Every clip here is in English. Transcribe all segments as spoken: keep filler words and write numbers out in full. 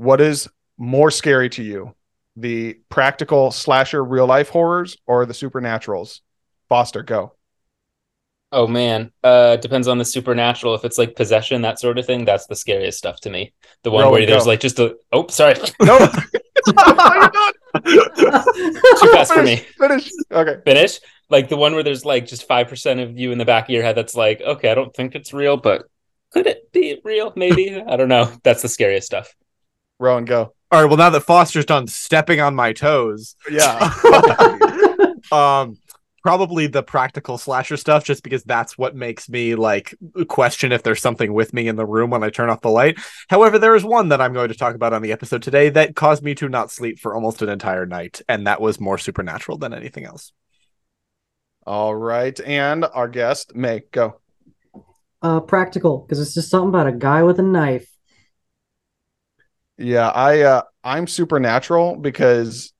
What is more scary to you? The practical slasher real life horrors or the supernaturals? Foster, go. Oh, man. Uh, depends on the supernatural. If it's like possession, that sort of thing, that's the scariest stuff to me. The one no, where there's go. like just a... Oh, sorry. No. Oh, you're not. Too fast for me. Finish. Okay. Finish? Like the one where there's like just five percent of you in the back of your head that's like, okay, I don't think it's real, but could it be real? Maybe. I don't know. That's the scariest stuff. Rowan, go. All right. Well, now that Foster's done stepping on my toes. Yeah. um... Probably the practical slasher stuff, just because that's what makes me like question if there's something with me in the room when I turn off the light. However, there is one that I'm going to talk about on the episode today that caused me to not sleep for almost an entire night, and that was more supernatural than anything else. All right, and our guest, May, go. Uh, practical, because it's just something about a guy with a knife. Yeah, I uh, I'm supernatural because.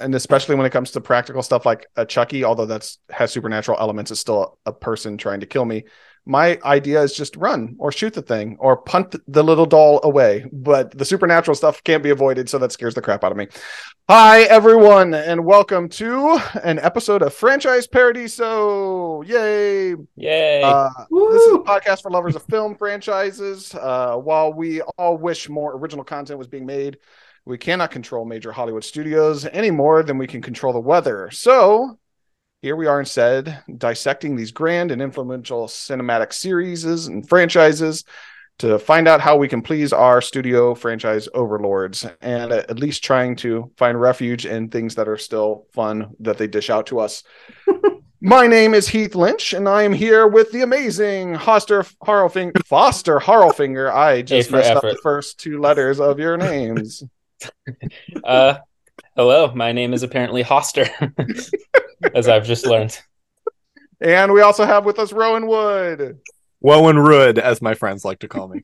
And especially when it comes to practical stuff like a Chucky, although that's has supernatural elements, is still a, a person trying to kill me. My idea is just run or shoot the thing or punt the little doll away. But the supernatural stuff can't be avoided, so that scares the crap out of me. Hi, everyone, and welcome to an episode of Franchise Parody. So, yay! Yay! Uh, this is a podcast for lovers of film franchises. Uh, while we all wish more original content was being made, we cannot control major Hollywood studios any more than we can control the weather. So here we are instead dissecting these grand and influential cinematic series and franchises to find out how we can please our studio franchise overlords and at least trying to find refuge in things that are still fun that they dish out to us. My name is Heath Lynch, and I am here with the amazing Foster Harlfinger. Foster Harlfinger. I just messed effort. up the first two letters of your names. uh hello my name is apparently Hoster as I've just learned. And we also have with us Rowan Wood Rowan Wood as my friends like to call me.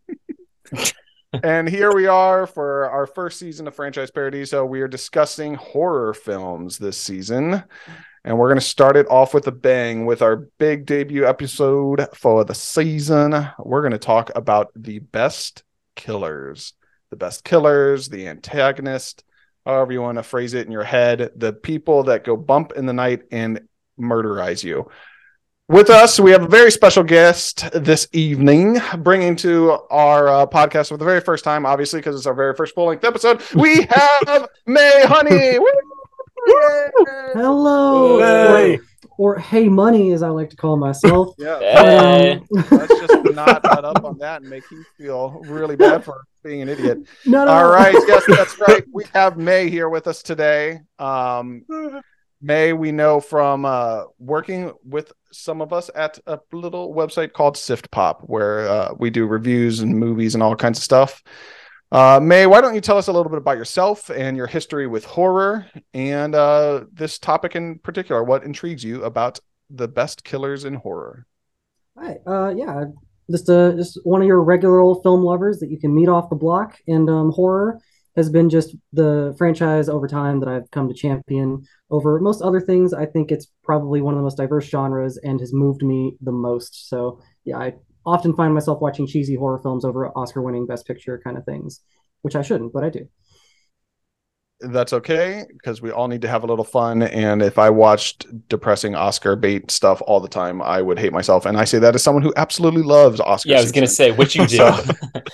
And here we are for our first season of Franchise Parody. So we are discussing horror films this season, and we're going to start it off with a bang with our big debut episode for the season. We're going to talk about the best killers. The best killers, the antagonist, however you want to phrase it in your head, the people that go bump in the night and murderize you. With us, we have a very special guest this evening, bringing to our uh, podcast for the very first time, obviously, because it's our very first full-length episode. We have May Honey! Hello! Hey. Or Hey Money, as I like to call myself. Yeah. Hey. Um, let's just not let up on that and make you feel really bad for being an idiot. No, no. All right, yes, that's right. We have May here with us today. Um, May, we know from uh, working with some of us at a little website called Sift Pop, where uh, we do reviews and movies and all kinds of stuff. Uh, May, why don't you tell us a little bit about yourself and your history with horror and uh, this topic in particular? What intrigues you about the best killers in horror? Hi, uh, yeah, just uh, just one of your regular old film lovers that you can meet off the block, and um, horror has been just the franchise over time that I've come to champion over most other things. I think it's probably one of the most diverse genres and has moved me the most. So yeah, I often find myself watching cheesy horror films over Oscar-winning Best Picture kind of things, which I shouldn't, but I do. That's okay, because we all need to have a little fun, and if I watched depressing Oscar bait stuff all the time, I would hate myself, and I say that as someone who absolutely loves Oscar. Yeah, I was going to say, which you do. So,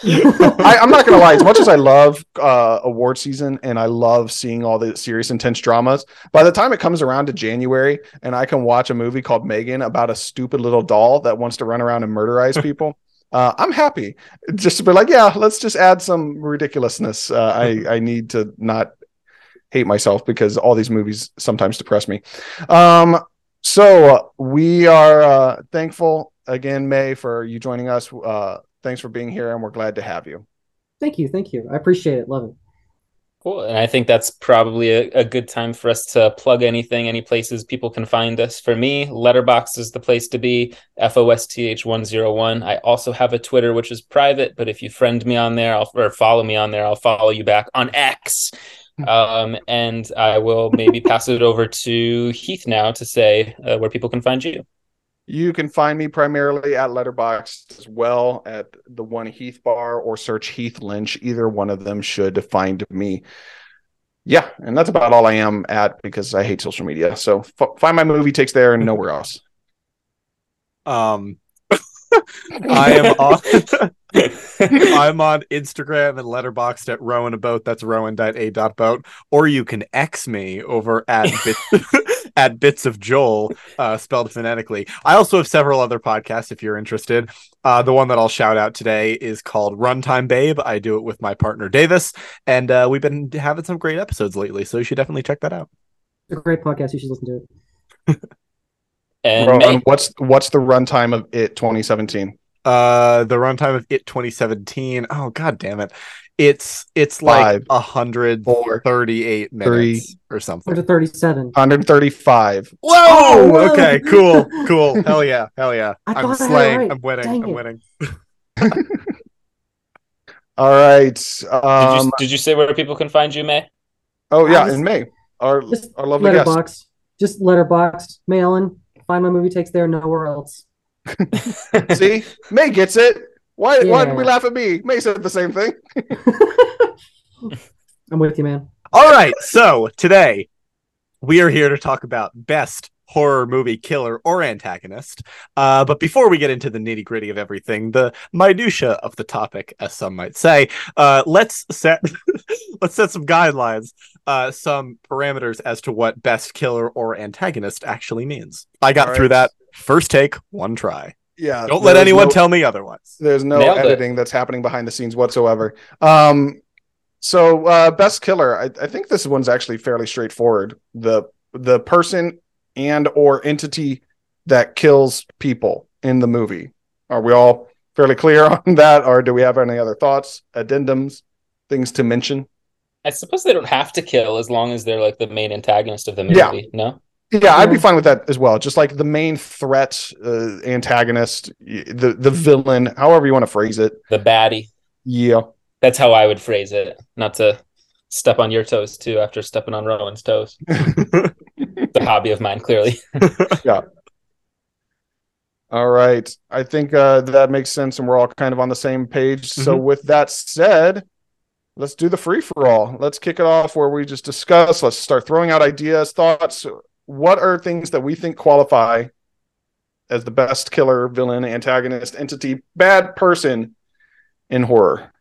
I, I'm not going to lie, as much as I love uh, award season, and I love seeing all the serious, intense dramas, by the time it comes around to January, and I can watch a movie called Megan about a stupid little doll that wants to run around and murderize people, Uh, I'm happy just to be like, yeah, let's just add some ridiculousness. Uh, I, I need to not hate myself because all these movies sometimes depress me. Um, so uh, we are uh, thankful again, May, for you joining us. Uh, thanks for being here, and we're glad to have you. Thank you. Thank you. I appreciate it. Love it. Cool. And I think that's probably a, a good time for us to plug anything, any places people can find us. For me, Letterboxd is the place to be, F O S T H one oh one. I also have a Twitter, which is private, but if you friend me on there I'll, or follow me on there, I'll follow you back on X. Um, and I will maybe pass it over to Heath now to say uh, where people can find you. You can find me primarily at Letterboxd as well, at the One Heath Bar, or search Heath Lynch. Either one of them should find me. Yeah, and that's about all I am at, because I hate social media. So f- find my movie takes there and nowhere else. Um, I am on I'm on Instagram and Letterboxd at Rowan a Boat. That's rowan dot a dot boat. Or you can X me over at bit- at Bits of Joel, uh, spelled phonetically. I also have several other podcasts if you're interested. Uh, the one that I'll shout out today is called Runtime Babe. I do it with my partner Davis, and uh, we've been having some great episodes lately, so you should definitely check that out. It's a great podcast. You should listen to it. And Rowan, May- what's what's the runtime of It twenty seventeen? Uh, the runtime of It twenty seventeen. Oh, god damn it! It's it's Five, like one hundred thirty-eight four, minutes three, or something. one hundred thirty-seven. one hundred thirty-five. Whoa! Oh, okay, cool, cool. Hell yeah, hell yeah! I I'm slaying. Right. I'm winning. Dang I'm it. winning. All right. Um, did you did you say where people can find you, May? Oh yeah, just, in May, our our lovely Letterboxd. Guest. Just Letterboxd, mail-in. Find my movie takes there, nowhere else. See, May gets it. Why? Yeah. Why did we laugh at me? May said the same thing. I'm with you, man. All right. So today we are here to talk about best horror movie killer or antagonist. Uh, but before we get into the nitty gritty of everything, the minutia of the topic, as some might say, uh, let's set let's set some guidelines, uh, some parameters as to what best killer or antagonist actually means. I got All through right. that. First take, one try. Yeah. Don't let anyone no, tell me otherwise. There's no Nailed editing it. That's happening behind the scenes whatsoever. Um, so uh, best killer. I, I think this one's actually fairly straightforward. The the person and or entity that kills people in the movie. Are we all fairly clear on that, or do we have any other thoughts, addendums, things to mention? I suppose they don't have to kill as long as they're like the main antagonist of the movie. Yeah. No? Yeah, I'd be fine with that as well. Just like the main threat, uh, antagonist, the the villain, however you want to phrase it. The baddie. Yeah. That's how I would phrase it. Not to step on your toes, too, after stepping on Rowan's toes. It's a hobby of mine, clearly. Yeah. All right. I think uh, that makes sense, and we're all kind of on the same page. Mm-hmm. So with that said... let's do the free-for-all. Let's kick it off where we just discuss. Let's start throwing out ideas, thoughts. What are things that we think qualify as the best killer, villain, antagonist, entity, bad person in horror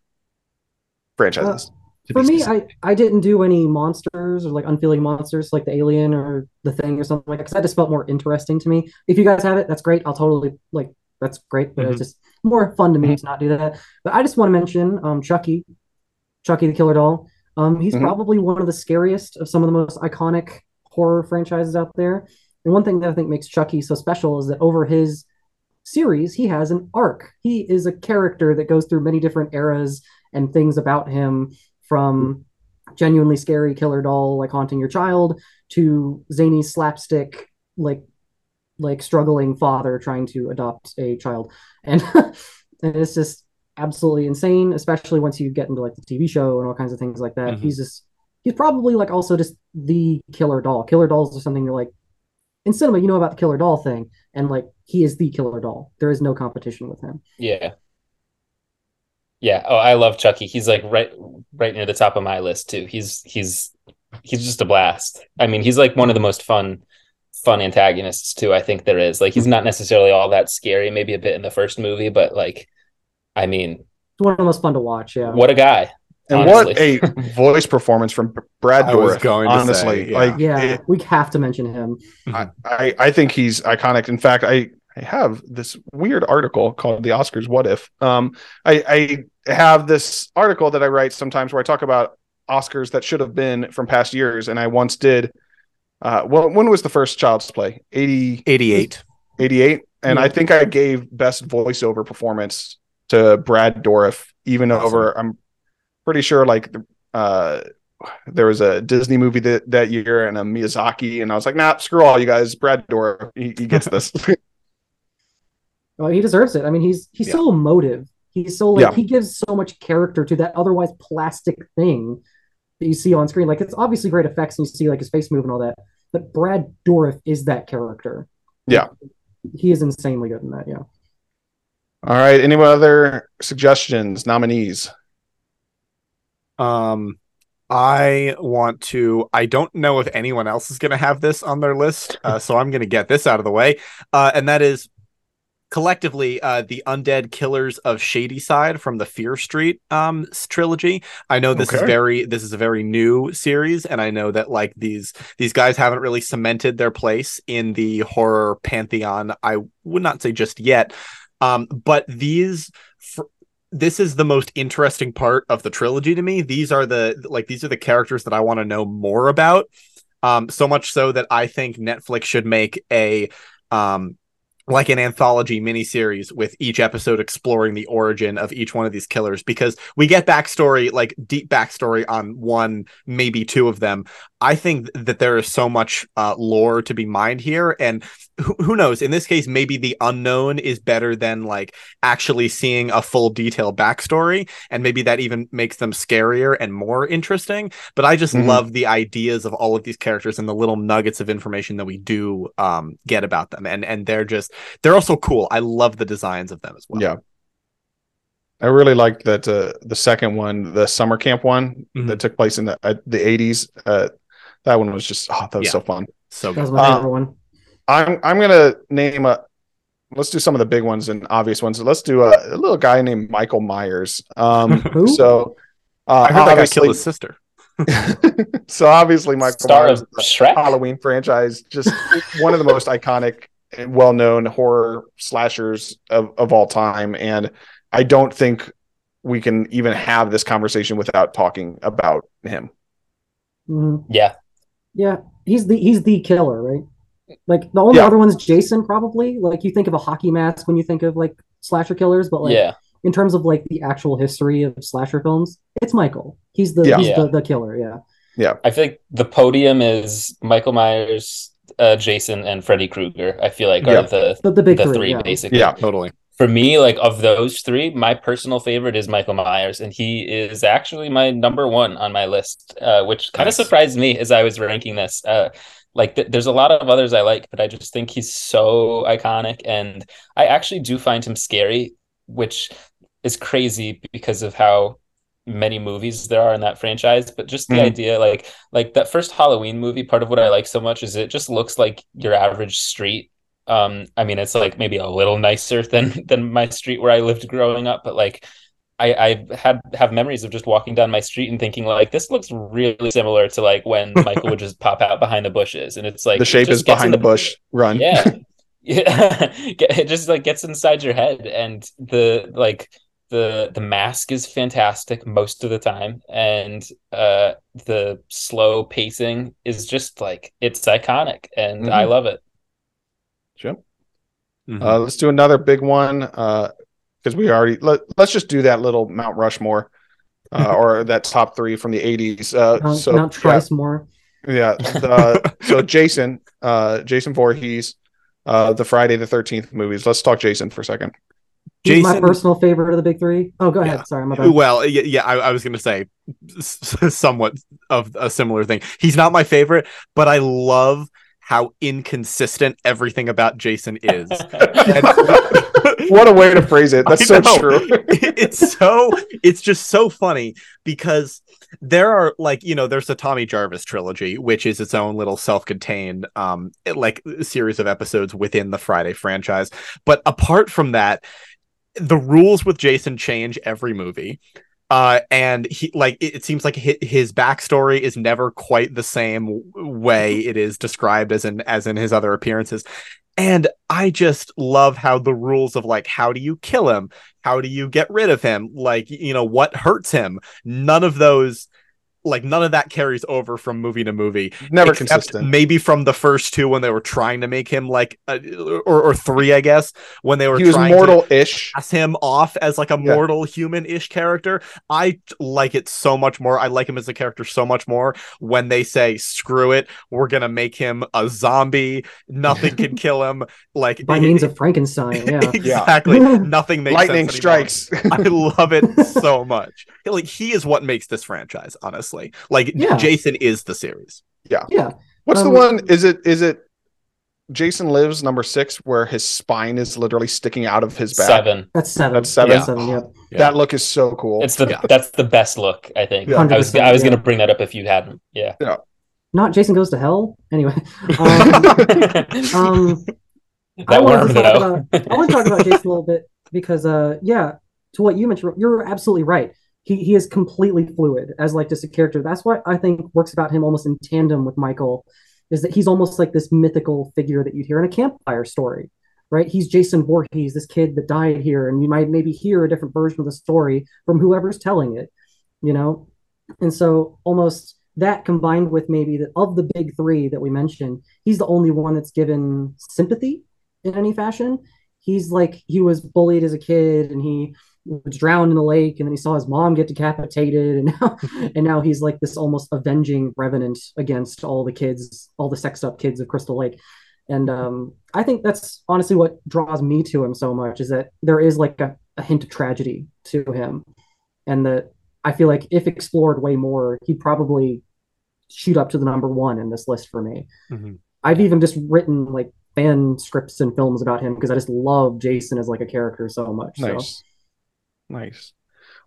franchises? Uh, for me, I, I didn't do any monsters or like unfeeling monsters like the Alien or the Thing or something like that, because that just felt more interesting to me. If you guys have it, that's great. I'll totally like that's great, but mm-hmm. it's just more fun to me mm-hmm. to not do that. But I just want to mention um, Chucky. Chucky the Killer Doll. Um, he's mm-hmm. probably one of the scariest of some of the most iconic horror franchises out there. And one thing that I think makes Chucky so special is that over his series, he has an arc. He is a character that goes through many different eras and things about him, from genuinely scary killer doll, like haunting your child, to zany slapstick, like, like struggling father trying to adopt a child. And, and it's just, absolutely insane, especially once you get into like the T V show and all kinds of things like that. Mm-hmm. He's just, he's probably like also just the killer doll. Killer dolls are something you're like, in cinema, you know about the killer doll thing. And like, he is the killer doll. There is no competition with him. Yeah. Yeah. Oh, I love Chucky. He's like right, right near the top of my list too. He's, he's, he's just a blast. I mean, he's like one of the most fun, fun antagonists too. I think there is like, he's not necessarily all that scary, maybe a bit in the first movie, but like, I mean, it's one of the most fun to watch. Yeah, what a guy! And honestly. What a voice performance from Brad Dourif. Honestly, say, yeah. like yeah, it, we have to mention him. I, I, I think he's iconic. In fact, I, I have this weird article called "The Oscars: What If." Um, I, I have this article that I write sometimes where I talk about Oscars that should have been from past years, and I once did. Uh, well, when was the first Child's Play? eighty eighty-eight eighty-eight, and yeah. I think I gave best voiceover performance to Brad Dourif, even awesome. over, I'm pretty sure like uh, there was a Disney movie that, that year and a Miyazaki, and I was like, nah, screw all you guys. Brad Dourif, he, he gets this. Well, he deserves it. I mean, he's he's yeah. so emotive. He's so like yeah. he gives so much character to that otherwise plastic thing that you see on screen. Like it's obviously great effects, and you see like his face move and all that. But Brad Dourif is that character. Yeah. he is insanely good in that. Yeah. All right. Any other suggestions, nominees? Um, I want to, I don't know if anyone else is going to have this on their list. Uh, so I'm going to get this out of the way. Uh, and that is collectively uh, the undead killers of Shadyside from the Fear Street um, trilogy. I know this okay. is very, this is a very new series. And I know that like these, these guys haven't really cemented their place in the horror pantheon. I would not say just yet. Um, but these, fr- This is the most interesting part of the trilogy to me. These are the like these are the characters that I want to know more about. Um, so much so that I think Netflix should make a um, like an anthology miniseries with each episode exploring the origin of each one of these killers, because we get backstory, like deep backstory on one, maybe two of them. I think that there is so much uh, lore to be mined here, and who, who knows? In this case, maybe the unknown is better than like actually seeing a full detailed backstory, and maybe that even makes them scarier and more interesting. But I just mm-hmm. love the ideas of all of these characters and the little nuggets of information that we do um, get about them, and and they're just they're also cool. I love the designs of them as well. Yeah, I really liked that uh, the second one, the summer camp one mm-hmm. that took place in the uh, the eighties. Uh, that one was just oh, that was yeah. so fun. So that was my favorite um, one. I'm I'm gonna name a. Let's do some of the big ones and obvious ones. Let's do a, a little guy named Michael Myers. Um, Who? So uh, I heard that guy killed his sister. So obviously, Michael Star Myers, Shrek? Halloween franchise, just one of the most iconic and well-known horror slashers of, of all time. And I don't think we can even have this conversation without talking about him. Mm-hmm. Yeah, yeah, he's the he's the killer, right? Like the only yeah. other one's Jason, probably. Like you think of a hockey mask when you think of like slasher killers, but like yeah. in terms of like the actual history of slasher films, it's Michael. He's the yeah. he's yeah. The, the killer. Yeah, yeah. I feel like the podium is Michael Myers, uh, Jason, and Freddy Krueger. I feel like yeah. are the the, the big the three, three yeah. basically. Yeah, totally. For me, like of those three, my personal favorite is Michael Myers, and he is actually my number one on my list, uh, which kind of nice. surprised me as I was ranking this. Uh, like, th- there's a lot of others I like, but I just think he's so iconic, and I actually do find him scary, which is crazy because of how many movies there are in that franchise. But just the mm-hmm. idea, like, like that first Halloween movie. Part of what I like so much is it just looks like your average street. Um, I mean, it's like maybe a little nicer than than my street where I lived growing up, but like I, I had have memories of just walking down my street and thinking like this looks really similar to like when Michael would just pop out behind the bushes, and it's like the shape is behind the bush. Run, yeah, yeah. It just like gets inside your head, and the like the the mask is fantastic most of the time, and uh, the slow pacing is just like it's iconic, and mm-hmm. I love it. Jim, mm-hmm. uh, let's do another big one because uh, we already let, let's just do that little Mount Rushmore uh, or that top three from the eighties. Uh, Mount, so Mount Rushmore. Yeah. yeah the, so Jason, uh, Jason Voorhees, uh, the Friday the thirteenth movies. Let's talk Jason for a second. He's Jason, my personal favorite of the big three. Oh, go ahead. Yeah. Sorry, my bad. Well, yeah, yeah I, I was going to say somewhat of a similar thing. He's not my favorite, but I love how inconsistent everything about Jason is. And, what a way to phrase it. That's so true. It's so, it's just so funny because there are like, you know, there's the Tommy Jarvis trilogy, which is its own little self-contained um, like series of episodes within the Friday franchise. But apart from that, the rules with Jason change every movie. Uh, and he like it, it seems like his, his backstory is never quite the same way it is described as in as in his other appearances. And I just love how the rules of like, how do you kill him? How do you get rid of him? Like, you know, what hurts him? None of those. Like none of that carries over from movie to movie. Never consistent. Maybe from the first two when they were trying to make him like, a, or or three, I guess, when they were he was trying mortal-ish. to pass him off as like a yeah. mortal human-ish character. I like it so much more. I like him as a character so much more when they say, "Screw it, we're gonna make him a zombie. Nothing can kill him." Like by it, means it, of Frankenstein. Yeah, exactly. Yeah. Nothing makes lightning sense strikes. I love it so much. Like he is what makes this franchise, honestly. Like yeah. Jason is the series. Yeah. Yeah. What's um, the one? Is it is it Jason Lives, number six, where his spine is literally sticking out of his back. Seven. That's seven. That's seven. Yeah. seven yeah. Oh, yeah. That look is so cool. It's the yeah. that's the best look, I think. Yeah. I was I was yeah. gonna bring that up if you hadn't. Yeah. yeah. Not Jason Goes to Hell. Anyway. Um, um I want to talk about I want to talk about Jason a little bit because uh yeah, to what you mentioned, you're absolutely right. He he is completely fluid as like just a character. That's what I think works about him almost in tandem with Michael. Is that he's almost like this mythical figure that you'd hear in a campfire story, right? He's Jason Voorhees, this kid that died here, and you might maybe hear a different version of the story from whoever's telling it, you know? And so almost that combined with maybe that of the big three that we mentioned, he's the only one that's given sympathy in any fashion. He's like, he was bullied as a kid and he was drowned in the lake and then he saw his mom get decapitated and now and now he's like this almost avenging revenant against all the kids, all the sexed up kids of Crystal Lake. And um, I think that's honestly what draws me to him so much is that there is like a, a hint of tragedy to him. And that I feel like if explored way more, he'd probably shoot up to the number one in this list for me. Mm-hmm. I've even just written like fan scripts and films about him because I just love Jason as like a character so much. Nice. So. Nice.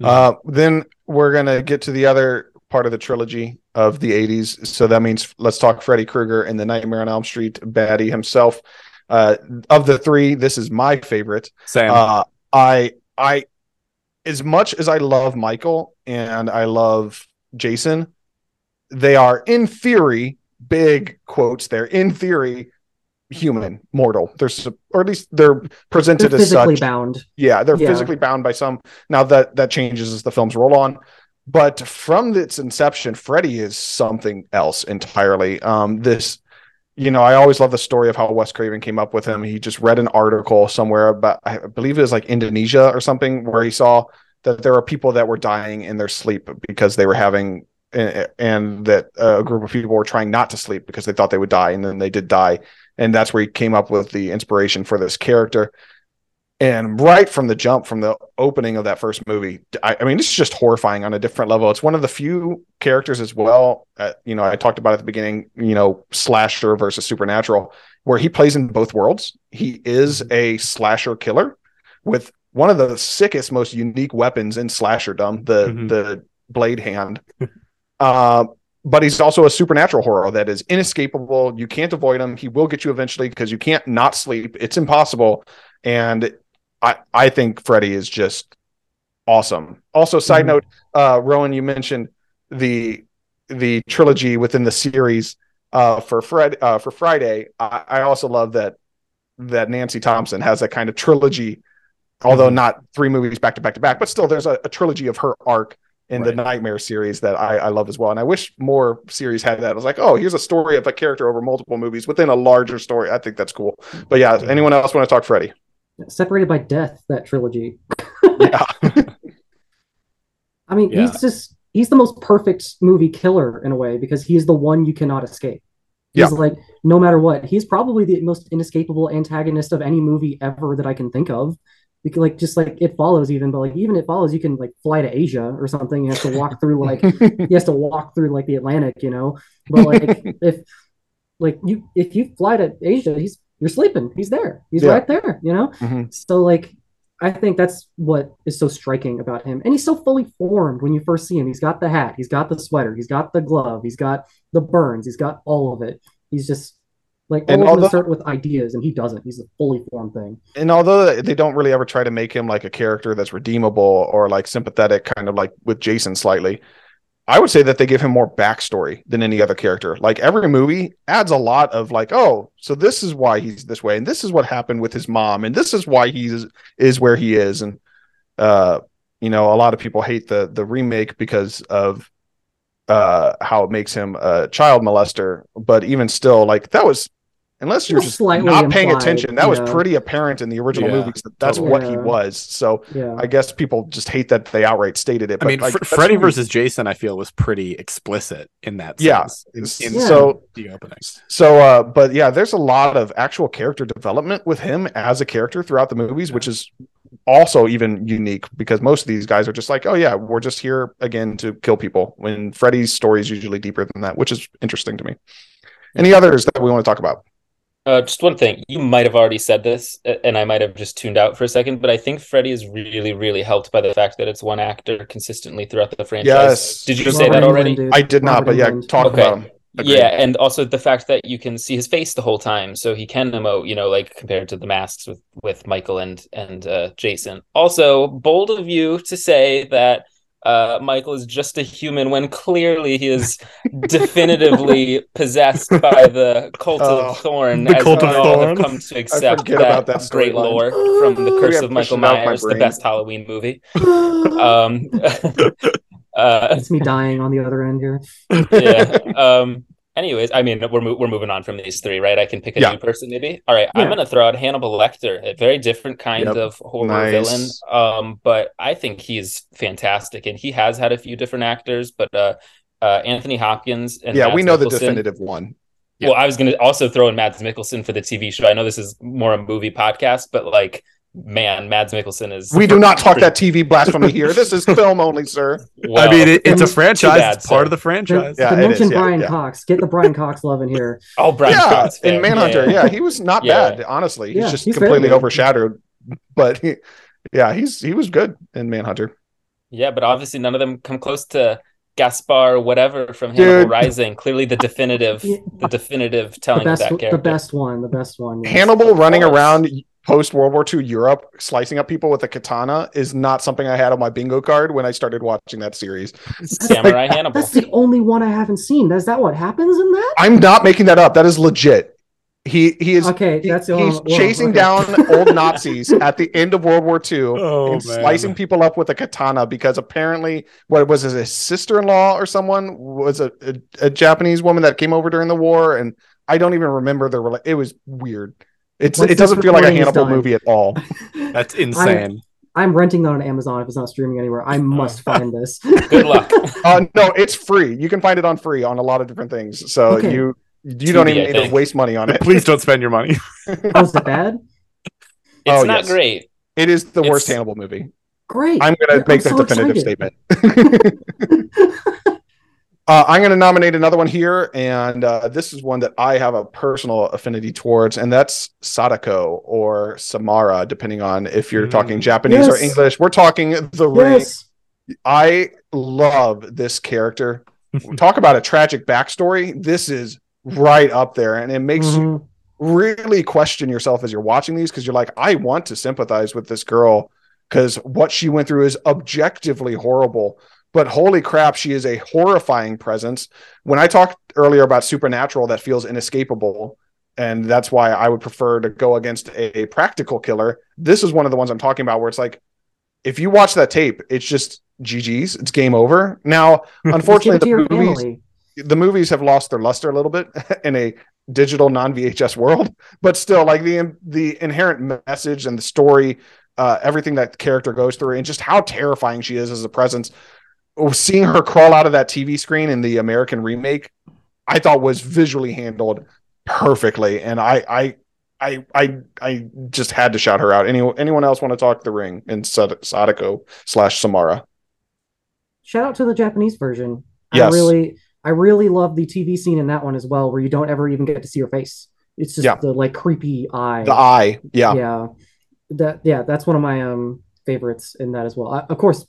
Yeah. Uh, then we're going to get to the other part of the trilogy of the eighties. So that means let's talk Freddy Krueger and the Nightmare on Elm Street baddie himself. Uh, of the three, this is my favorite. Same. Uh, I, I, as much as I love Michael and I love Jason, they are in theory, big quotes there, in theory, human, mortal. There's, or at least they're presented they're as such. Physically bound. Yeah, they're yeah. physically bound by some. Now that that changes as the films roll on, but from its inception, Freddy is something else entirely. Um, this, you know, I always love the story of how Wes Craven came up with him. He just read an article somewhere about, I believe it was like Indonesia or something, where he saw that there are people that were dying in their sleep because they were having. And, and that a group of people were trying not to sleep because they thought they would die, and then they did die. And that's where he came up with the inspiration for this character. And right from the jump, from the opening of that first movie, I, I mean, it's just horrifying on a different level. It's one of the few characters as well, uh, you know, I talked about at the beginning, you know, slasher versus supernatural, where he plays in both worlds. He is a slasher killer with one of the sickest, most unique weapons in slasherdom, the mm-hmm. the blade hand. Uh, but he's also a supernatural horror that is inescapable. You can't avoid him. He will get you eventually because you can't not sleep. It's impossible. And I, I think Freddy is just awesome. Also, side mm-hmm. note, uh, Rowan, you mentioned the the trilogy within the series uh, for Fred uh, for Friday. I, I also love that that Nancy Thompson has that kind of trilogy, mm-hmm. although not three movies back to back to back, but still there's a, a trilogy of her arc in right. the Nightmare series that I, I love as well. And I wish more series had that. I was like, oh, here's a story of a character over multiple movies within a larger story. I think that's cool. But yeah, anyone else want to talk Freddy? Separated by death, that trilogy. yeah. I mean, yeah. he's just, he's the most perfect movie killer in a way because he is the one you cannot escape. He's yeah. like, no matter what, he's probably the most inescapable antagonist of any movie ever that I can think of. You can like just like It Follows even, but like even It Follows, you can like fly to Asia or something. You have to walk through like you have to walk through like the Atlantic, you know. But like if like you if you fly to Asia, he's you're sleeping. He's there. He's yeah. right there, you know? Mm-hmm. So like I think that's what is so striking about him. And he's so fully formed when you first see him. He's got the hat, he's got the sweater, he's got the glove, he's got the burns, he's got all of it. He's just Like, and all of them start with ideas, and he doesn't. He's a fully formed thing. And although they don't really ever try to make him like a character that's redeemable or like sympathetic, kind of like with Jason slightly, I would say that they give him more backstory than any other character. Like, every movie adds a lot of like, oh, so this is why he's this way, and this is what happened with his mom, and this is why he is, is where he is. And, uh, you know, a lot of people hate the the remake because of uh, how it makes him a child molester. But even still, like, that was... Unless you're just not paying implied, attention, that yeah. was pretty apparent in the original yeah, movies that that's totally. what yeah. he was. So yeah. I guess people just hate that they outright stated it. But I mean, like, Fr- Freddy versus Jason, I feel, was pretty explicit in that sense. Yeah. In, in yeah. So the openings. So, uh, but yeah, there's a lot of actual character development with him as a character throughout the movies, yeah. which is also even unique because most of these guys are just like, oh yeah, we're just here again to kill people. When Freddy's story is usually deeper than that, which is interesting to me. Any others that we want to talk about? Uh, just one thing. You might have already said this, and I might have just tuned out for a second, but I think Freddy is really, really helped by the fact that it's one actor consistently throughout the franchise. Yes. Did you Robert say that already? England, I did not, Robert but yeah, England. talk okay. about him. Agreed. Yeah, and also the fact that you can see his face the whole time, so he can emote, you know, like compared to the masks with, with Michael and, and uh, Jason. Also, bold of you to say that Uh, Michael is just a human when clearly he is definitively possessed by the cult oh, of Thorn, the as cult we of all Thorn. have come to accept that, that great line. lore from The Curse of Michael Myers, my the best Halloween movie. um, uh, it's me dying on the other end here. Yeah. Um, anyways, I mean, we're mo- we're moving on from these three, right? I can pick a yeah. new person, maybe. All right, yeah. I'm going to throw out Hannibal Lecter, a very different kind yep. of horror nice. villain. Um, but I think he's fantastic, and he has had a few different actors. But uh, uh, Anthony Hopkins and yeah, Mads we know Mikkelsen. the definitive one. Yeah. Well, I was going to also throw in Mads Mikkelsen for the T V show. I know this is more a movie podcast, but like, man, Mads Mikkelsen is. We do not talk that T V blasphemy here. This is film only, sir. Well, I mean, it, it's a franchise. Bad, it's part so. of the franchise. The, yeah, the mention is, yeah, Brian yeah. Cox. Get the Brian Cox love in here. Oh, Brian yeah, Cox. In Manhunter. Yeah, yeah. yeah, he was not yeah. bad, honestly. He's yeah, just he's completely overshadowed. But he, yeah, he's he was good in Manhunter. Yeah, but obviously none of them come close to Gaspar, whatever, from Hannibal Rising. Clearly the definitive, the definitive telling the best, of that character. The best one, the best one. Yes. Hannibal running around post-World War Two Europe, slicing up people with a katana is not something I had on my bingo card when I started watching that series. Samurai like, Hannibal. That's the only one I haven't seen. Is that what happens in that? I'm not making that up. That is legit. He he is okay, that's he, the he's world. chasing okay. down old Nazis at the end of World War Two oh, and slicing man. people up with a katana because apparently what was his sister-in-law or someone was a, a, a Japanese woman that came over during the war, and I don't even remember their rela- it was weird. It's Once it doesn't feel like a Hannibal done. movie at all. That's insane. I'm, I'm renting that on Amazon if it's not streaming anywhere. I must find this. Good luck. uh, no, it's free. You can find it on free on a lot of different things. So okay. you you T V, don't even need to waste money on it. Please don't spend your money. How's it bad? It's oh, not yes. great. It is the it's... worst Hannibal movie. Great. I'm going to make so the definitive excited. statement. Uh, I'm going to nominate another one here, and uh, this is one that I have a personal affinity towards, and that's Sadako or Samara, depending on if you're mm. talking Japanese yes. or English. We're talking The Ring. Yes. I love this character. Talk about a tragic backstory. This is right up there, and it makes mm-hmm. you really question yourself as you're watching these, because you're like, I want to sympathize with this girl, because what she went through is objectively horrible. But holy crap, she is a horrifying presence. When I talked earlier about supernatural, that feels inescapable. And that's why I would prefer to go against a, a practical killer. This is one of the ones I'm talking about where it's like, if you watch that tape, it's just G G's. It's game over. Now, unfortunately, the movies, the movies have lost their luster a little bit in a digital non-V H S world. But still, like the, the inherent message and the story, uh, everything that the character goes through, and just how terrifying she is as a presence. Seeing her crawl out of that T V screen in the American remake, I thought was visually handled perfectly, and I, I, I, I, I just had to shout her out. Any, anyone else want to talk The Ring and Sadako slash Samara? Shout out to the Japanese version. Yes. I really, I really love the T V scene in that one as well, where you don't ever even get to see her face. It's just yeah. the like creepy eye. The eye, yeah, yeah, that, yeah. That's one of my um favorites in that as well. I, of course.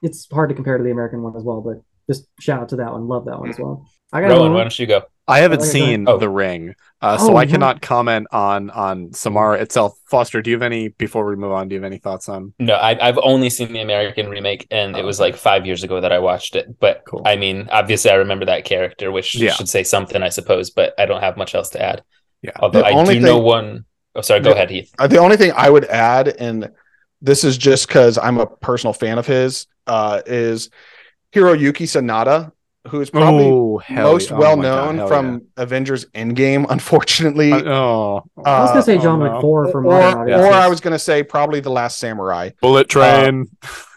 It's hard to compare to the American one as well, but just shout out to that one. Love that one as well. I got Rowan, why don't you go? I haven't I seen oh. The Ring, uh, so oh, I yeah. cannot comment on on Samara itself. Foster, do you have any, before we move on, do you have any thoughts on? No, I, I've only seen the American remake, and oh. it was like five years ago that I watched it. But cool. I mean, obviously I remember that character, which yeah. should say something, I suppose, but I don't have much else to add. Yeah. Although the I do thing... know one. Oh, sorry, go the, ahead, Heath. The only thing I would add, and this is just because I'm a personal fan of his, Uh, is Hiroyuki Sanada, who is probably oh, most yeah. well oh known God, from yeah. Avengers Endgame, unfortunately. Uh, oh, uh, I was gonna say John McFor oh, no. from or, or, yeah. or I was gonna say probably The Last Samurai, Bullet Train.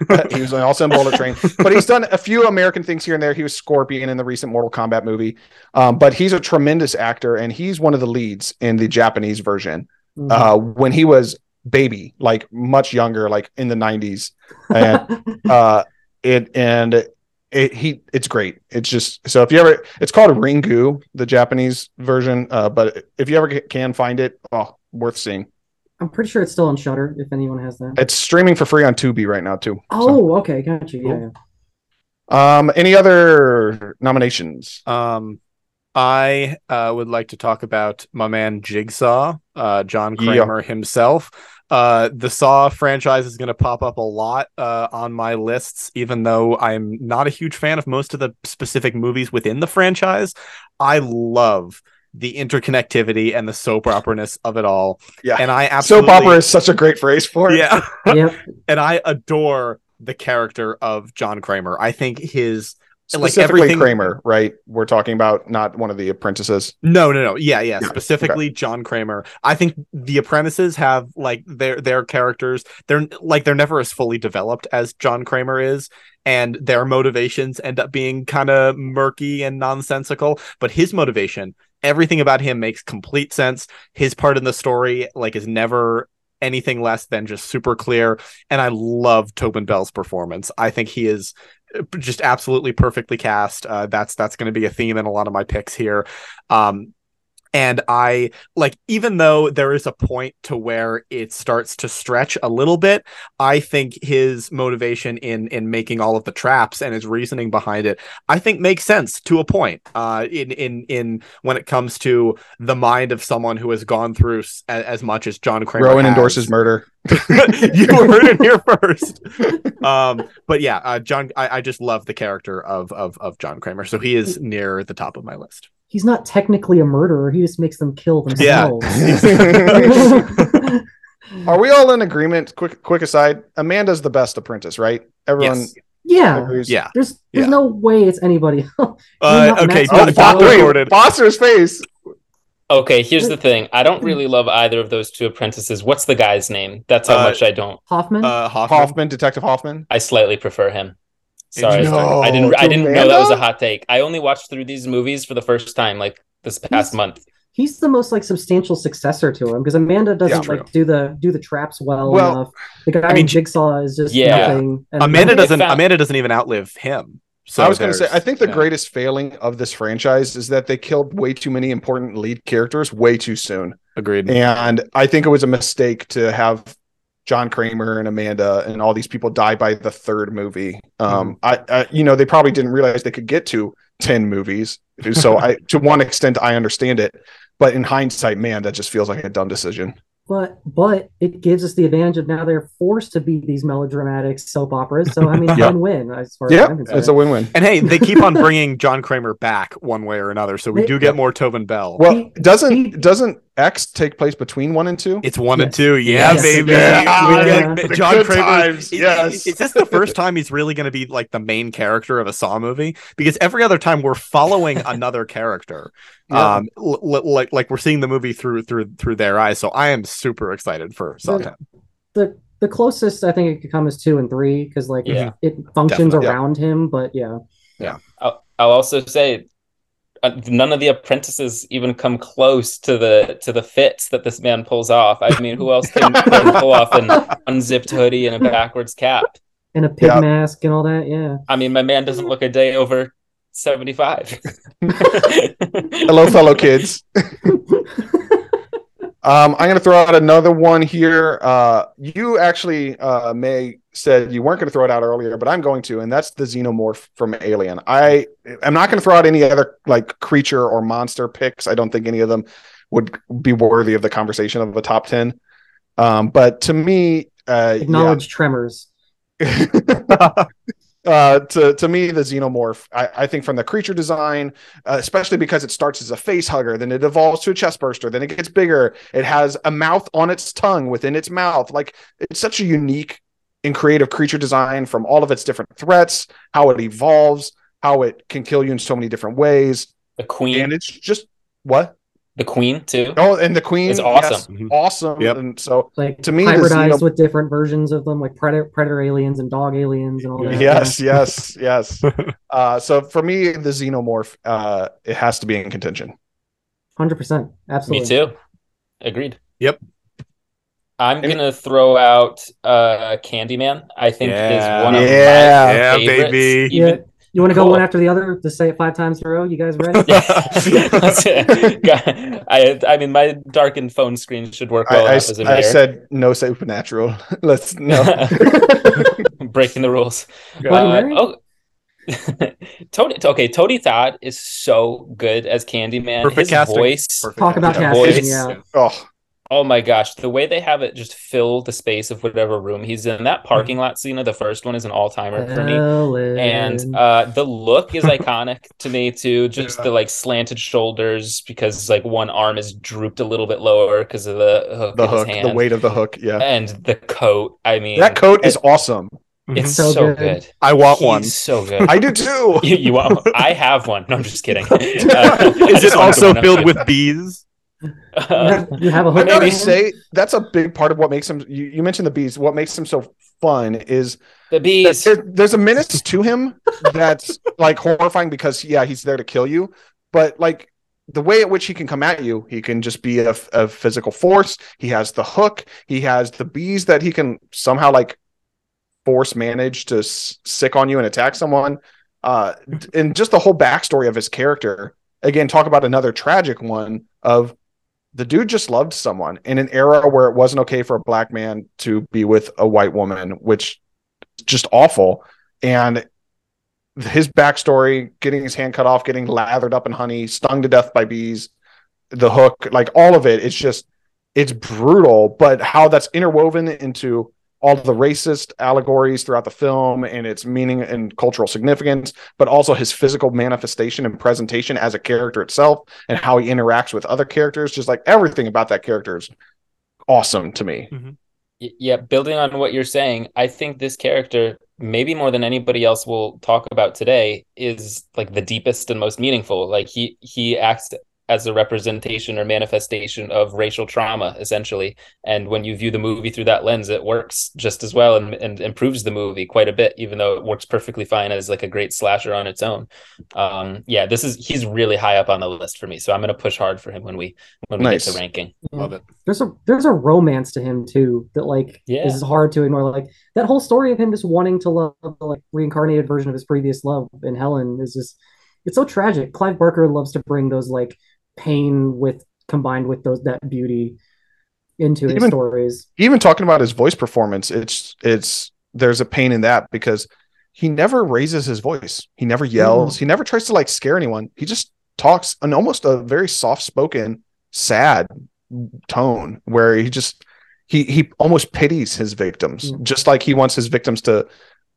Uh, he was also in Bullet Train, but he's done a few American things here and there. He was Scorpion in the recent Mortal Kombat movie, um, but he's a tremendous actor, and he's one of the leads in the Japanese version. Mm-hmm. Uh, when he was baby, like much younger, like in the nineties, and uh it and It, he it's great. It's just, so if you ever, it's called Ringu, the Japanese version, uh, but if you ever can find it, oh, worth seeing. I'm pretty sure it's still on Shudder if anyone has that. It's streaming for free on Tubi right now too. Oh, so. Okay, gotcha. Yeah. Um, any other nominations? Um, I uh, would like to talk about my man Jigsaw, uh, John Kramer yeah. himself. Uh, the Saw franchise is going to pop up a lot uh, on my lists, even though I'm not a huge fan of most of the specific movies within the franchise. I love the interconnectivity and the soap opera-ness of it all. Yeah, and I absolutely soap opera is such a great phrase for it. Yeah, yep. And I adore the character of John Kramer. I think his specifically like Kramer, right? We're talking about not one of the apprentices. No, no, no. Yeah, yeah. Specifically, okay. John Kramer. I think the apprentices have like their their characters. They're like they're never as fully developed as John Kramer is, and their motivations end up being kind of murky and nonsensical. But his motivation, everything about him makes complete sense. His part in the story, like, is never anything less than just super clear. And I love Tobin Bell's performance. I think he is just absolutely perfectly cast. Uh, that's that's going to be a theme in a lot of my picks here. Um, and I like, even though there is a point to where it starts to stretch a little bit, I think his motivation in in making all of the traps and his reasoning behind it, I think makes sense to a point. Uh, in in in when it comes to the mind of someone who has gone through s- as much as John Kramer. Rowan has. Endorses murder. You were in here first. Um, but yeah, uh, John. I, I just love the character of of of John Kramer, so he is near the top of my list. He's not technically a murderer. He just makes them kill themselves. Yeah. Are we all in agreement? Quick, quick aside. Amanda's the best apprentice, right? Everyone. Yes. Yeah. Agrees? Yeah. There's, there's yeah. no way it's anybody else. Uh, okay. Oh, Foster, Foster's face. Okay. Here's the thing. I don't really love either of those two apprentices. What's the guy's name? That's how uh, much I don't. Hoffman? Uh, Hoffman. Hoffman. Detective Hoffman. I slightly prefer him. Sorry, no, I didn't. I didn't Amanda? know that was a hot take. I only watched through these movies for the first time, like this past he's, month. He's the most like substantial successor to him because Amanda doesn't yeah, like do the do the traps well, well enough. The guy I mean, in Jigsaw is just yeah. nothing. Amanda doesn't. Found- Amanda doesn't even outlive him. So I was going to say, I think the yeah. greatest failing of this franchise is that they killed way too many important lead characters way too soon. Agreed. And I think it was a mistake to have John Kramer and Amanda and all these people die by the third movie. Um, I, I, you know, they probably didn't realize they could get to ten movies. So I, to one extent, I understand it, but in hindsight, man, that just feels like a dumb decision. But, but it gives us the advantage of now they're forced to be these melodramatic soap operas. So I mean, yeah. win-win. Yeah, it's a win-win. And hey, they keep on bringing John Kramer back one way or another. So we they, do get more Tobin Bell. Well, he, doesn't he, doesn't X take place between one and two? It's one yes. and two. Yeah, yes. baby. Yeah. Yeah. Yeah. John Kramer. Is, yes. Is this the first time he's really going to be like the main character of a Saw movie? Because every other time we're following another character. Yeah. Um, like l- like we're seeing the movie through through through their eyes. So I am super excited for Saw ten. The the closest I think it could come is two and three because like yeah. it, it functions Definitely. around yeah. him. But yeah, yeah. I'll, I'll also say uh, none of the apprentices even come close to the to the fits that this man pulls off. I mean, who else can pull off an unzipped hoodie and a backwards cap and a pig yeah. mask and all that? Yeah. I mean, my man doesn't look a day over seventy-five. Hello, fellow kids. um I'm gonna throw out another one here. Uh you actually uh May said you weren't gonna throw it out earlier, but I'm going to, and that's the Xenomorph from Alien. I am not gonna throw out any other like creature or monster picks. I don't think any of them would be worthy of the conversation of a top ten. Um but to me, uh acknowledge yeah. Tremors. Uh, to to me, the Xenomorph, I, I think from the creature design, uh, especially because it starts as a face hugger, then it evolves to a chest burster, then it gets bigger. It has a mouth on its tongue within its mouth. Like, it's such a unique and creative creature design from all of its different threats, how it evolves, how it can kill you in so many different ways. The queen. And it's just, what? The queen, too. Oh, and the queen is awesome. Yes, awesome. Yep. And so, like, to me, hybridized Xenom- with different versions of them, like predator, predator aliens and dog aliens and all that. Yes, yeah. yes, yes. uh, so, for me, the Xenomorph, uh, it has to be in contention. one hundred percent. Absolutely. Me, too. Agreed. Yep. I'm and- going to throw out uh, Candyman. I think yeah. is one of yeah. my favorites. Yeah, baby. Even- yeah. You want to go cool. one after the other to say it five times in a row? You guys ready? I, I mean, my darkened phone screen should work well. I, enough I, as in I here. said no supernatural. Let's no breaking the rules. Uh, oh, Tony, okay, Tony Todd is so good as Candyman. Perfect His casting. voice. Perfect Talk about casting. Yeah. Oh. Oh my gosh, the way they have it just fill the space of whatever room he's in. That parking lot scene of the first one is an all-timer for me. Ellen. And uh, the look is iconic to me, too. Just yeah. the like slanted shoulders, because like one arm is drooped a little bit lower because of the hook The hook, hand. the weight of the hook, yeah. And the coat, I mean. That coat is awesome. It's so, so good. good. I want He's one. So good. I do too. You, you want one? I have one. No, I'm just kidding. Uh, is it also filled with bees? Uh, you have a hook. I gotta say that's a big part of what makes him. You, you mentioned the bees. What makes him so fun is the bees. There, there's a menace to him that's like horrifying because yeah, he's there to kill you. But like the way at which he can come at you, he can just be a, a physical force. He has the hook. He has the bees that he can somehow like force manage to s- sick on you and attack someone. Uh, and just the whole backstory of his character. Again, talk about another tragic one of. The dude just loved someone in an era where it wasn't okay for a black man to be with a white woman, which is just awful. And his backstory, getting his hand cut off, getting lathered up in honey, stung to death by bees, the hook, like all of it, it's just, it's brutal. But how that's interwoven into all the racist allegories throughout the film and its meaning and cultural significance, but also his physical manifestation and presentation as a character itself and how he interacts with other characters. Just like everything about that character is awesome to me. Mm-hmm. Yeah. Building on what you're saying, I think this character, maybe more than anybody else we'll talk about today, is like the deepest and most meaningful. Like he, he acts as a representation or manifestation of racial trauma, essentially. And when you view the movie through that lens, it works just as well and, and improves the movie quite a bit, even though it works perfectly fine as like a great slasher on its own. Um, yeah, this is, he's really high up on the list for me. So I'm going to push hard for him when we, when we nice. get the ranking. Yeah. Love it. There's a, there's a romance to him too, that like yeah. is hard to ignore. Like that whole story of him just wanting to love the like reincarnated version of his previous love in Helen is just, it's so tragic. Clive Barker loves to bring those like, pain with combined with those that beauty into his even, stories. Even talking about his voice performance, it's it's there's a pain in that because he never raises his voice. He never yells. Mm. He never tries to like scare anyone. He just talks an almost a very soft-spoken, sad tone where he just he he almost pities his victims, mm. just like he wants his victims to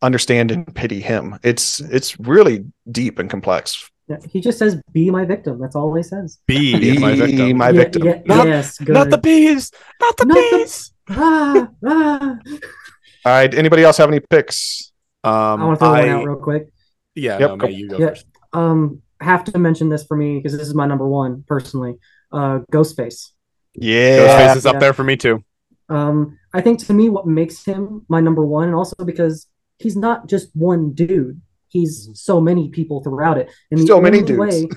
understand and pity him. It's it's really deep and complex. He just says, "Be my victim." That's all he says. Be, be my victim. My yeah, victim. Yeah, not, yes, good. Not the bees. Not the not bees. The, ah, ah. All right. Anybody else have any picks? Um, I want to throw I, one out real quick. Yeah. Yep, no, May, you go yeah, first. Um, have to mention this for me because this is my number one personally. Uh, Ghostface. Yeah, Ghostface is yeah. up there for me too. Um, I think to me, what makes him my number one, and also because he's not just one dude. He's so many people throughout it. And so many dudes. Way,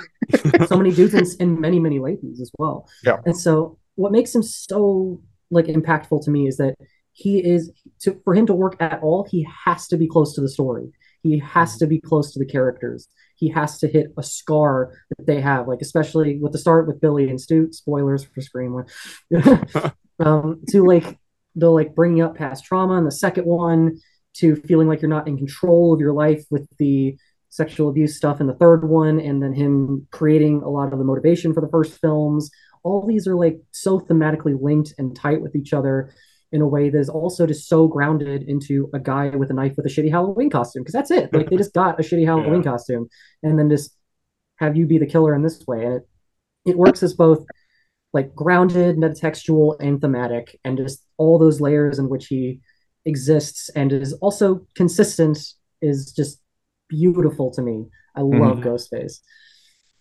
so many dudes and, and many, many ladies as well. Yeah. And so what makes him so like impactful to me is that he is, to, for him to work at all, he has to be close to the story. He has to be close to the characters. He has to hit a scar that they have, like especially with the start with Billy and Stu, spoilers for Scream one, um, to like the like bringing up past trauma and the second one, to feeling like you're not in control of your life with the sexual abuse stuff in the third one, and then him creating a lot of the motivation for the first films. All these are like so thematically linked and tight with each other in a way that is also just so grounded into a guy with a knife with a shitty Halloween costume. Cause that's it. Like they just got a shitty Halloween yeah. costume and then just have you be the killer in this way. And it, it works as both like grounded, metatextual and thematic, and just all those layers in which he exists and is also consistent is just beautiful to me. I love mm-hmm. Ghostface.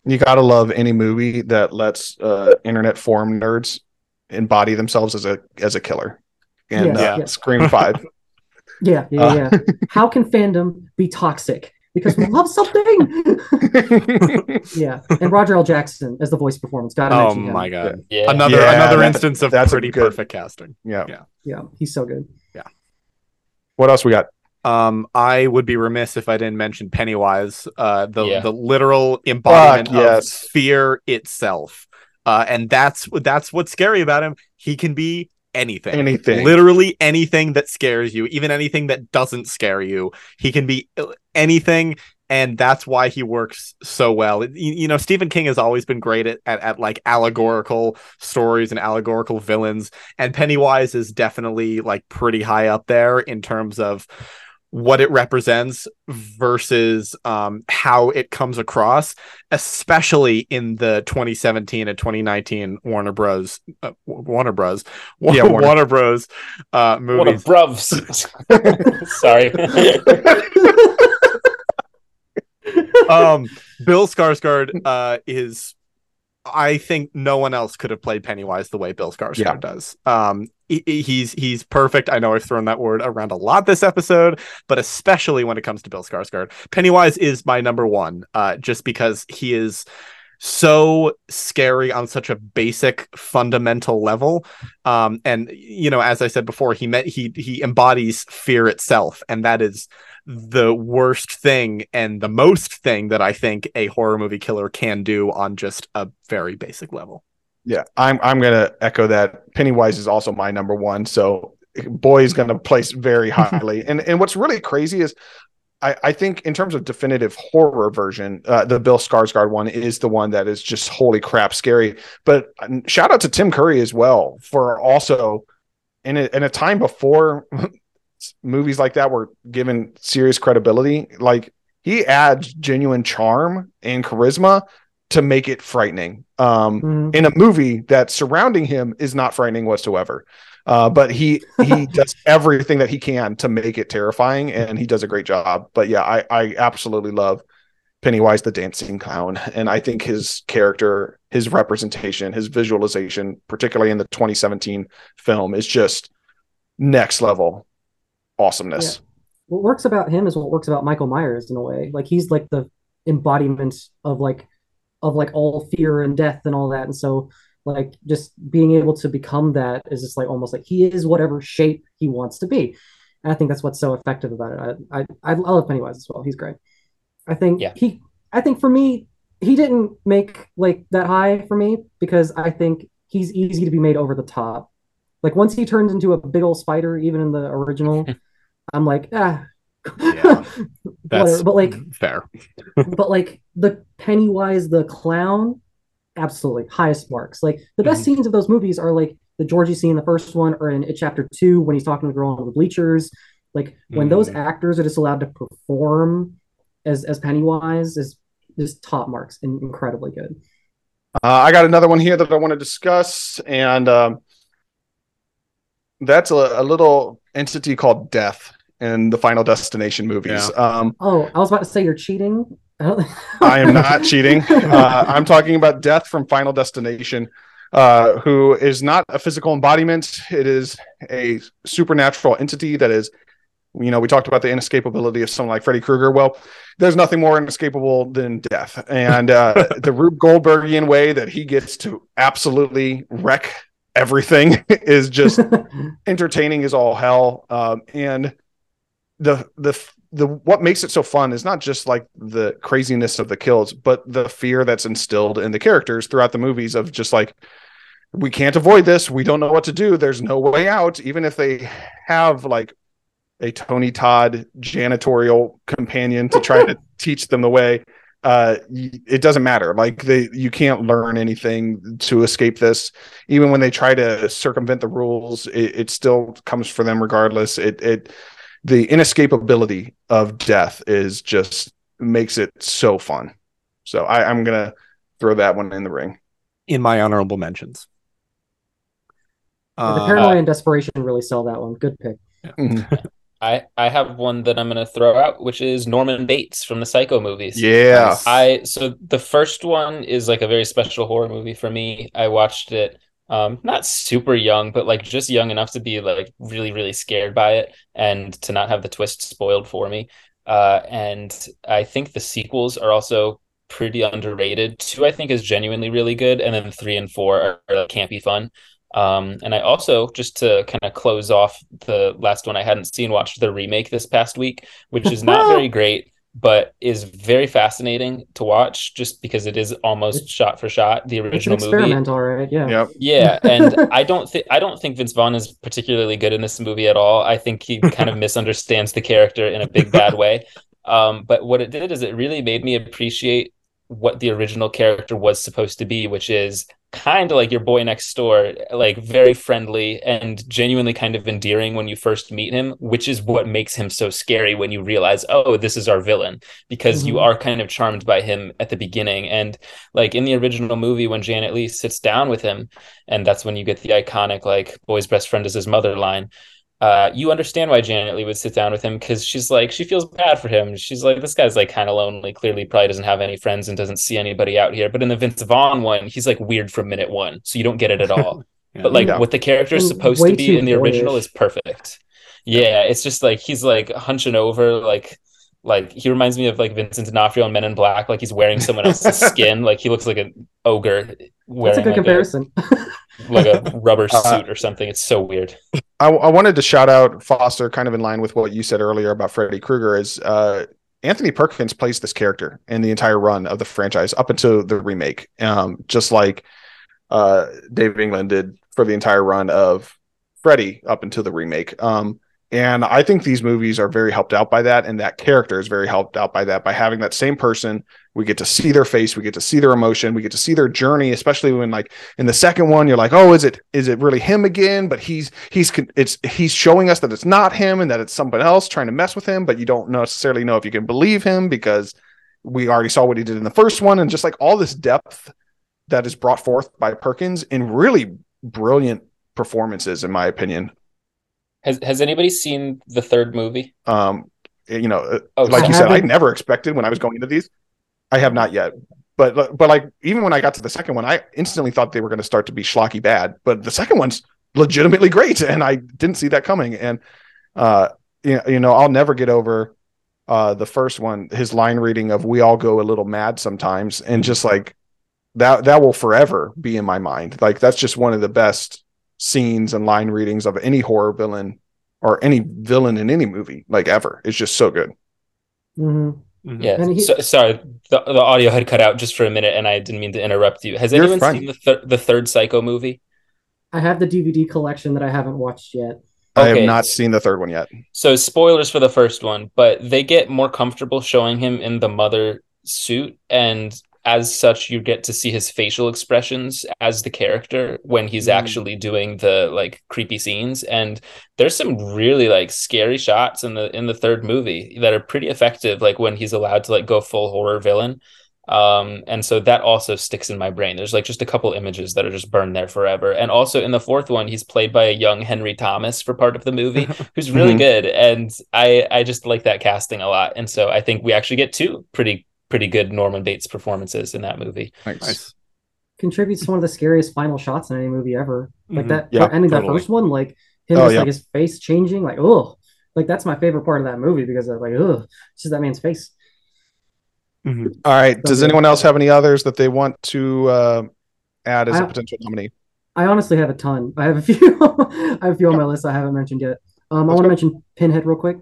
You gotta love any movie that lets uh, internet forum nerds embody themselves as a as a killer. And yes, uh, yes. Scream five. yeah, yeah, yeah. Uh. How can fandom be toxic? Because we love something. yeah, and Roger L. Jackson as the voice performance. Gotta oh mention him. my god! Yeah. Another yeah, another instance of that's pretty good. perfect casting. Yeah, yeah, yeah. He's so good. What else we got? Um, I would be remiss if I didn't mention Pennywise, uh, the yeah. the literal embodiment Fuck, of yes. fear itself, uh, and that's that's what's scary about him. He can be anything, anything, literally anything that scares you, even anything that doesn't scare you. He can be anything, and that's why he works so well. You, you know, Stephen King has always been great at, at at like allegorical stories and allegorical villains, and Pennywise is definitely like pretty high up there in terms of what it represents versus um, how it comes across, especially in the twenty seventeen and twenty nineteen Warner Bros. Uh, Warner Bros. Yeah, Warner, Warner Bros. Uh, movies. Warner Bruvs. Sorry. um, Bill Skarsgård uh, is... I think no one else could have played Pennywise the way Bill Skarsgård yeah. does. Um, he, he's he's perfect. I know I've thrown that word around a lot this episode, but especially when it comes to Bill Skarsgård, Pennywise is my number one, uh, just because he is so scary on such a basic, fundamental level. Um, and you know, as I said before, he met he he embodies fear itself, and that is the worst thing and the most thing that I think a horror movie killer can do on just a very basic level. Yeah, I'm I'm gonna echo that. Pennywise is also my number one, so boy is gonna place very highly. and and what's really crazy is, I, I think in terms of definitive horror version, uh, the Bill Skarsgård one is the one that is just holy crap scary. But shout out to Tim Curry as well for also in a, in a time before. Movies like that were given serious credibility. Like, he adds genuine charm and charisma to make it frightening um mm. in a movie that surrounding him is not frightening whatsoever, uh but he he does everything that he can to make it terrifying, and he does a great job. But yeah, I I absolutely love Pennywise the dancing clown, and I think his character, his representation, his visualization, particularly in the twenty seventeen film, is just next level awesomeness. Yeah. What works about him is what works about Michael Myers in a way. Like, he's like the embodiment of like of like all fear and death and all that, and so like just being able to become that is just like almost like he is whatever shape he wants to be, and I think that's what's so effective about it. I I, I love Pennywise as well. He's great. I think yeah. he I think for me he didn't make like that high for me because I think he's easy to be made over the top. Like, once he turns into a big old spider, even in the original, I'm like, ah. Yeah, that's but like fair. But like the Pennywise the clown, absolutely highest marks. Like the best mm-hmm. scenes of those movies are like the Georgie scene in the first one, or in It Chapter Two when he's talking to the girl on the bleachers. Like when mm-hmm. those actors are just allowed to perform as as Pennywise is just top marks and incredibly good. Uh, I got another one here that I want to discuss, and um, that's a, a little entity called Death in the Final Destination movies. Yeah. Um, oh, I was about to say you're cheating. I am not cheating. Uh, I'm talking about Death from Final Destination, uh, who is not a physical embodiment. It is a supernatural entity that is, you know, we talked about the inescapability of someone like Freddy Krueger. Well, there's nothing more inescapable than death. And uh, the Rube Goldbergian way that he gets to absolutely wreck everything is just entertaining as all hell. Um, and the the the what makes it so fun is not just like the craziness of the kills, but the fear that's instilled in the characters throughout the movies of just like, we can't avoid this, we don't know what to do, there's no way out. Even if they have like a Tony Todd janitorial companion to try to teach them the way, uh it doesn't matter. Like, they you can't learn anything to escape this. Even when they try to circumvent the rules, it, it still comes for them regardless. It it The inescapability of death is just makes it so fun. So I, I'm going to throw that one in the ring. In my honorable mentions. Uh, the paranoia and desperation really sell that one. Good pick. Yeah. I, I have one that I'm going to throw out, which is Norman Bates from the Psycho movies. Yeah. I So the first one is like a very special horror movie for me. I watched it. Um, not super young, but like just young enough to be like really, really scared by it and to not have the twist spoiled for me. Uh, and I think the sequels are also pretty underrated. Two, I think, is genuinely really good. And then three and four are, are like, campy fun. Um, and I also, just to kind of close off the last one I hadn't seen, watched the remake this past week, which is not very great, but is very fascinating to watch just because it is almost shot for shot the original it's an experimental, movie. Right? Yeah. Yep. Yeah. And I don't think I don't think Vince Vaughn is particularly good in this movie at all. I think he kind of misunderstands the character in a big bad way. Um, but what it did is it really made me appreciate what the original character was supposed to be, which is kind of like your boy next door, like very friendly and genuinely kind of endearing when you first meet him, which is what makes him so scary when you realize, oh, this is our villain, because mm-hmm. you are kind of charmed by him at the beginning. And like in the original movie, when Janet Leigh sits down with him, and that's when you get the iconic, like, boy's best friend is his mother line. Uh, you understand why Janet Leigh would sit down with him, because she's like, she feels bad for him. She's like, this guy's like kind of lonely, clearly probably doesn't have any friends and doesn't see anybody out here. But in the Vince Vaughn one, he's like weird from minute one, so you don't get it at all. yeah. But like yeah. what the character is supposed Way to be in the boyish. original is perfect. Yeah, it's just like he's like hunching over, like like he reminds me of like Vincent D'Onofrio on Men in Black, like he's wearing someone else's skin, like he looks like an ogre. That's a good like comparison. A, like a rubber suit or something. It's so weird. I, I wanted to shout out Foster, kind of in line with what you said earlier about Freddy Krueger, is uh, Anthony Perkins plays this character in the entire run of the franchise up until the remake, um, just like uh, Dave England did for the entire run of Freddy up until the remake. Um, and I think these movies are very helped out by that, and that character is very helped out by that, by having that same person. We get to see their face. We get to see their emotion. We get to see their journey, especially when, like, in the second one, you're like, oh, is it is it really him again? But he's he's it's he's showing us that it's not him and that it's someone else trying to mess with him. But you don't necessarily know if you can believe him, because we already saw what he did in the first one. And just like all this depth that is brought forth by Perkins in really brilliant performances, in my opinion. Has Has anybody seen the third movie? Um, you know, oh, like I you haven't... said, I never expected when I was going into these. I have not yet, but but like even when I got to the second one, I instantly thought they were going to start to be schlocky bad. But the second one's legitimately great, and I didn't see that coming. And uh, you know, you know, I'll never get over uh, the first one. His line reading of "We all go a little mad sometimes," and just like that, that will forever be in my mind. Like that's just one of the best scenes and line readings of any horror villain or any villain in any movie, like ever. It's just so good. Mm-hmm. Mm-hmm. Yeah, he, so, sorry, the, the audio had cut out just for a minute, and I didn't mean to interrupt you. Has anyone fine. seen the, thir- the third Psycho movie? I have the D V D collection that I haven't watched yet. I okay. have not seen the third one yet. So spoilers for the first one, but they get more comfortable showing him in the mother suit, and as such, you get to see his facial expressions as the character when he's mm-hmm. actually doing the like creepy scenes. And there's some really like scary shots in the in the third movie that are pretty effective, like when he's allowed to like go full horror villain. Um, and so that also sticks in my brain. There's like just a couple images that are just burned there forever. And also in the fourth one, he's played by a young Henry Thomas for part of the movie, who's really mm-hmm. good. And I I just like that casting a lot. And so I think we actually get two pretty pretty good Norman Bates performances in that movie. Nice. Contributes to one of the scariest final shots in any movie ever. Like mm-hmm. that, yeah, ending totally. that first one, like him, oh, just, yeah. like his face changing, like oh, like that's my favorite part of that movie, because I'm like oh, it's just that man's face. Mm-hmm. All right. So, Does anyone else have any others that they want to uh, add as I, a potential nominee? I honestly have a ton. I have a few. I have a few on yeah. my list I haven't mentioned yet. Um, Let's I want to mention Pinhead real quick.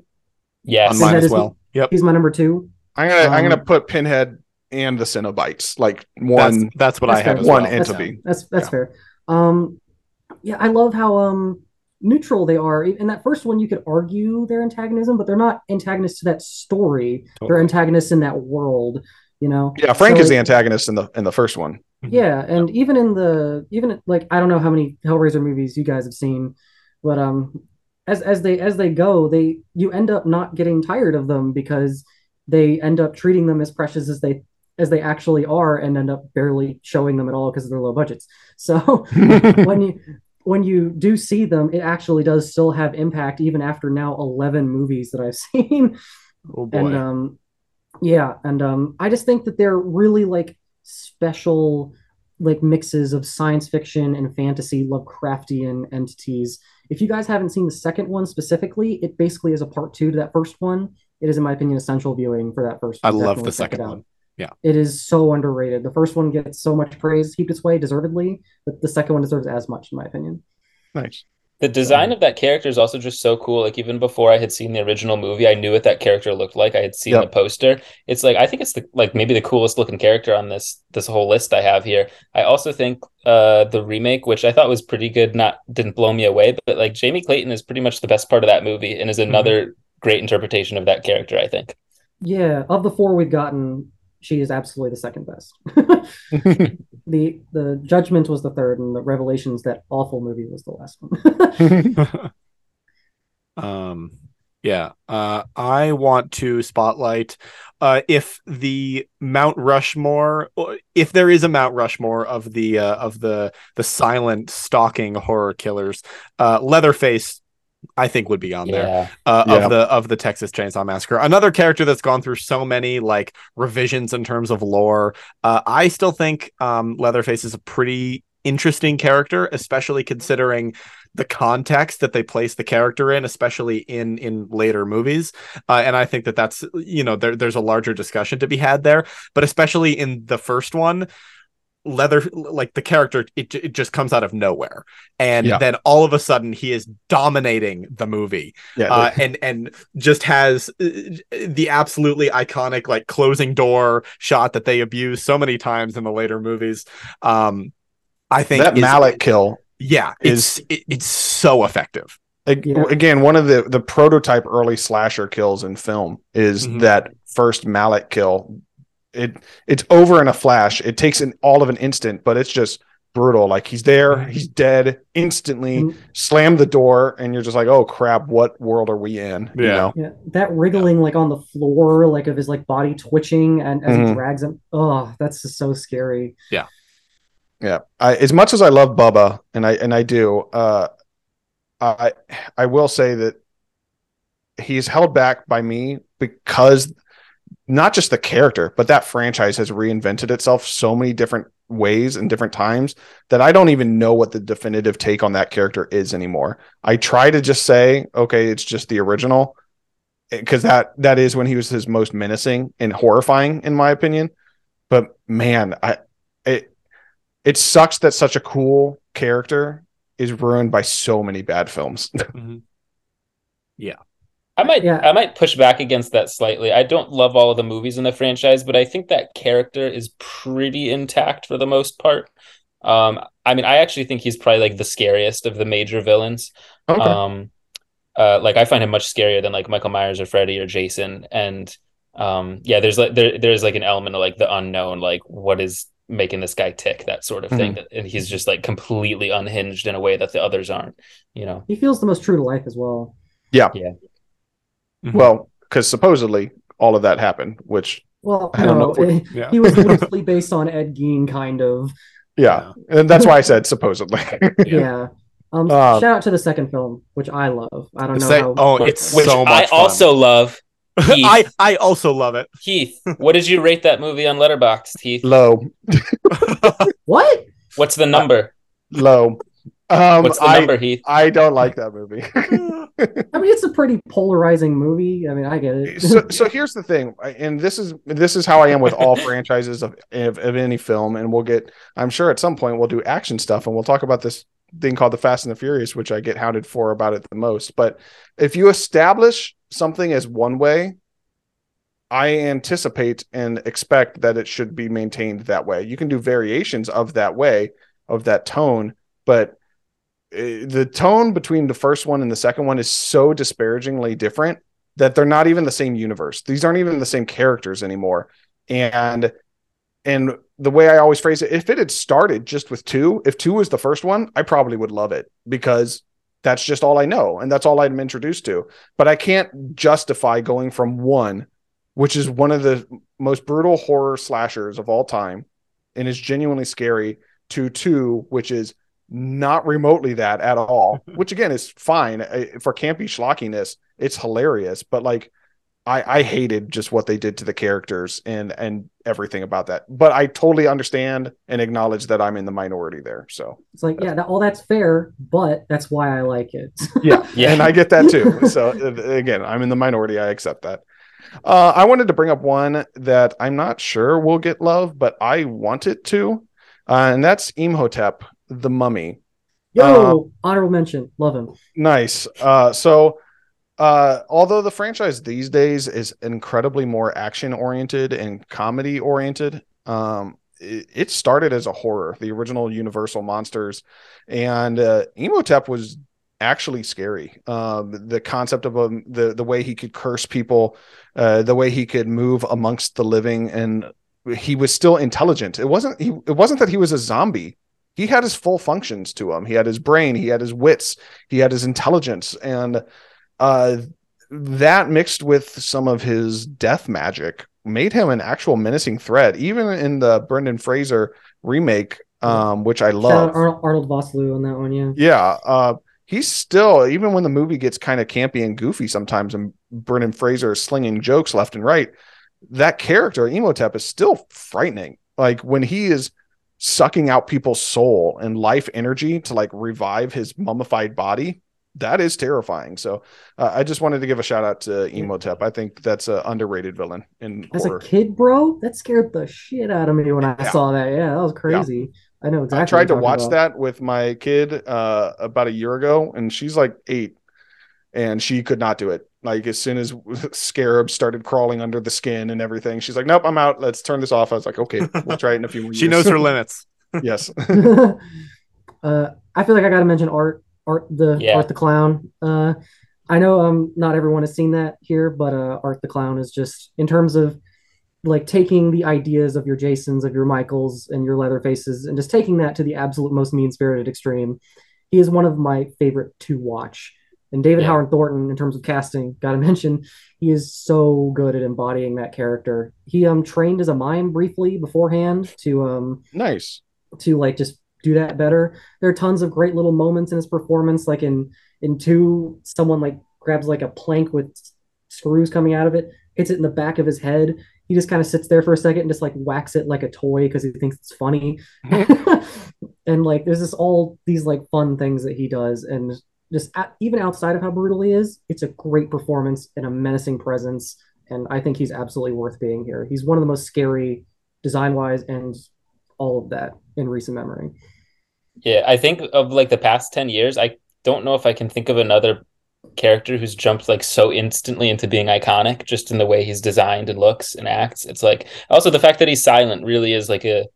Yes, on mine as well. He, yep, he's my number two. I'm gonna um, I'm gonna put Pinhead and the Cenobites, like one. That's, that's what that's I fair. have. One well. entity. That's that's, that's yeah. fair. Um, yeah, I love how um neutral they are. In that first one, you could argue their antagonism, but they're not antagonists to that story. Totally. They're antagonists in that world. You know. Yeah, Frank so, is the antagonist in the in the first one. Yeah, and even in the even like I don't know how many Hellraiser movies you guys have seen, but um, as as they as they go, they you end up not getting tired of them, because they end up treating them as precious as they as they actually are, and end up barely showing them at all because of their low budgets. So when you when you do see them, it actually does still have impact, even after now eleven movies that I've seen. Oh boy. And um, yeah, and um, I just think that they're really like special, like mixes of science fiction and fantasy, Lovecraftian entities. If you guys haven't seen the second one specifically, it basically is a part two to that first one. It is, in my opinion, essential viewing for that first one. I love the second one. Yeah. It is so underrated. The first one gets so much praise heaped its way, deservedly, but the second one deserves as much, in my opinion. Nice. The design of that character is also just so cool. Like, even before I had seen the original movie, I knew what that character looked like. I had seen yep. the poster. It's like, I think it's the, like maybe the coolest looking character on this this whole list I have here. I also think uh, the remake, which I thought was pretty good, not didn't blow me away, but like Jamie Clayton is pretty much the best part of that movie and is another mm-hmm. great interpretation of that character, I think. Yeah, of the four we've gotten, she is absolutely the second best. The the Judgment was the third, and the Revelations, that awful movie, was the last one. um, yeah. Uh, I want to spotlight uh, if the Mount Rushmore, if there is a Mount Rushmore of the uh, of the the silent stalking horror killers, uh, Leatherface, I think, would be on yeah. there uh, yeah. of the of the Texas Chainsaw Massacre. Another character that's gone through so many like revisions in terms of lore. Uh, I still think um, Leatherface is a pretty interesting character, especially considering the context that they place the character in, especially in in later movies. Uh, and I think that that's, you know, there, there's a larger discussion to be had there, but especially in the first one, Leather, like the character, it, it just comes out of nowhere, and yeah. then all of a sudden he is dominating the movie, yeah, uh, and and just has the absolutely iconic like closing door shot that they abuse so many times in the later movies. Um, I think that is, mallet kill, yeah, is it's, it, it's so effective. Again, one of the the prototype early slasher kills in film is mm-hmm. that first mallet kill. It it's over in a flash. It takes an all of an instant, but it's just brutal. Like, he's there, he's dead instantly. Mm-hmm. Slam the door, and you're just like, oh crap, what world are we in? Yeah, you know? yeah. That wriggling like on the floor, like of his like body twitching, and as mm-hmm. he drags him. Oh, that's just so scary. Yeah, yeah. I, as much as I love Bubba, and I and I do, uh, I I will say that he's held back by me because. Not just the character, but that franchise has reinvented itself so many different ways and different times that I don't even know what the definitive take on that character is anymore. I try to just say, okay, it's just the original, because that that is when he was his most menacing and horrifying, in my opinion. But man, I it it sucks that such a cool character is ruined by so many bad films. mm-hmm. Yeah. I might yeah. I might push back against that slightly. I don't love all of the movies in the franchise, but I think that character is pretty intact for the most part. Um, I mean, I actually think he's probably like the scariest of the major villains. Okay. Um, uh, like, I find him much scarier than like Michael Myers or Freddy or Jason. And um, yeah, there's like there there's like an element of like the unknown, like what is making this guy tick, that sort of mm-hmm. thing. And he's just like completely unhinged in a way that the others aren't. You know, he feels the most true to life as well. Yeah. Yeah. Mm-hmm. Well, because supposedly all of that happened, which well, I don't no, know. It, yeah. He was loosely based on Ed Gein, kind of. Yeah, and that's why I said supposedly. yeah. Um, uh, shout out to the second film, which I love. I don't know. Sec- how oh, it's so which much I fun. also love. Heath. I I also love it. Heath, what did you rate that movie on Letterboxd? Heath, low. What? What's the number? Uh, low. Um, What's the I, number, Heath? I don't like that movie. I mean, it's a pretty polarizing movie. I mean, I get it. so, so here's the thing, and this is this is how I am with all franchises of, of of any film, and we'll get. I'm sure at some point we'll do action stuff, and we'll talk about this thing called the Fast and the Furious, which I get hounded for about it the most. But if you establish something as one way, I anticipate and expect that it should be maintained that way. You can do variations of that way, of that tone, but the tone between the first one and the second one is so disparagingly different that they're not even the same universe. These aren't even the same characters anymore. And, and the way I always phrase it, if it had started just with two, if two was the first one, I probably would love it because that's just all I know. And that's all I'm introduced to, but I can't justify going from one, which is one of the most brutal horror slashers of all time. And is genuinely scary, to two, which is not remotely that at all, which again is fine for campy schlockiness. It's hilarious, but like I, I hated just what they did to the characters and and everything about that. But I totally understand and acknowledge that I'm in the minority there. So it's like, yeah, all that's fair, but that's why I like it. yeah, yeah, and I get that too. So again, I'm in the minority. I accept that. Uh, I wanted to bring up one that I'm not sure will get love, but I want it to. Uh, and that's Imhotep, the Mummy. Yo, uh, honorable mention. Love him. Nice. Uh, so uh, although the franchise these days is incredibly more action oriented and comedy oriented, um, it, it started as a horror, the original Universal Monsters. And uh, Imhotep was actually scary. Um, the concept of um, the, the way he could curse people, uh, the way he could move amongst the living, and he was still intelligent. It wasn't, he, it wasn't that he was a zombie. He had his full functions to him. He had his brain, he had his wits, he had his intelligence. And uh, that mixed with some of his death magic made him an actual menacing threat. Even in the Brendan Fraser remake, um, which I love. Ar- Arnold Vosloo on that one. Yeah. Yeah. Uh, He's still, even when the movie gets kind of campy and goofy sometimes, and Brendan Fraser is slinging jokes left and right, that character, Imhotep, is still frightening. Like when he is sucking out people's soul and life energy to like revive his mummified body, that is terrifying. So uh, I just wanted to give a shout out to Imhotep. I think that's an underrated villain in As horror. A kid, bro, that scared the shit out of me when I yeah. saw that. Yeah, that was crazy. Yeah. I know exactly. I tried to watch about. that with my kid uh, about a year ago, and she's like eight, and she could not do it. Like as soon as scarabs started crawling under the skin and everything, she's like, "Nope, I'm out. Let's turn this off." I was like, "Okay, we'll try it in a few more years." She knows her limits. Yes. uh, I feel like I got to mention Art, Art the yeah. Art the Clown. Uh, I know um, not everyone has seen that here, but uh, Art the Clown is just in terms of. Like taking the ideas of your Jasons, of your Michaels, and your Leatherfaces, and just taking that to the absolute most mean-spirited extreme. He is one of my favorite to watch. And David yeah. Howard Thornton, in terms of casting, gotta mention, he is so good at embodying that character. He um trained as a mime briefly beforehand to um nice to like just do that better. There are tons of great little moments in his performance, like in in two, someone like grabs like a plank with screws coming out of it, hits it in the back of his head. He just kind of sits there for a second and just like whacks it like a toy because he thinks it's funny. And like, there's just all these like fun things that he does. And just at, even outside of how brutal he is, it's a great performance and a menacing presence. And I think he's absolutely worth being here. He's one of the most scary design wise and all of that in recent memory. Yeah. I think of like the past ten years, I don't know if I can think of another character who's jumped like so instantly into being iconic just in the way he's designed and looks and acts. It's like also the fact that he's silent really is like a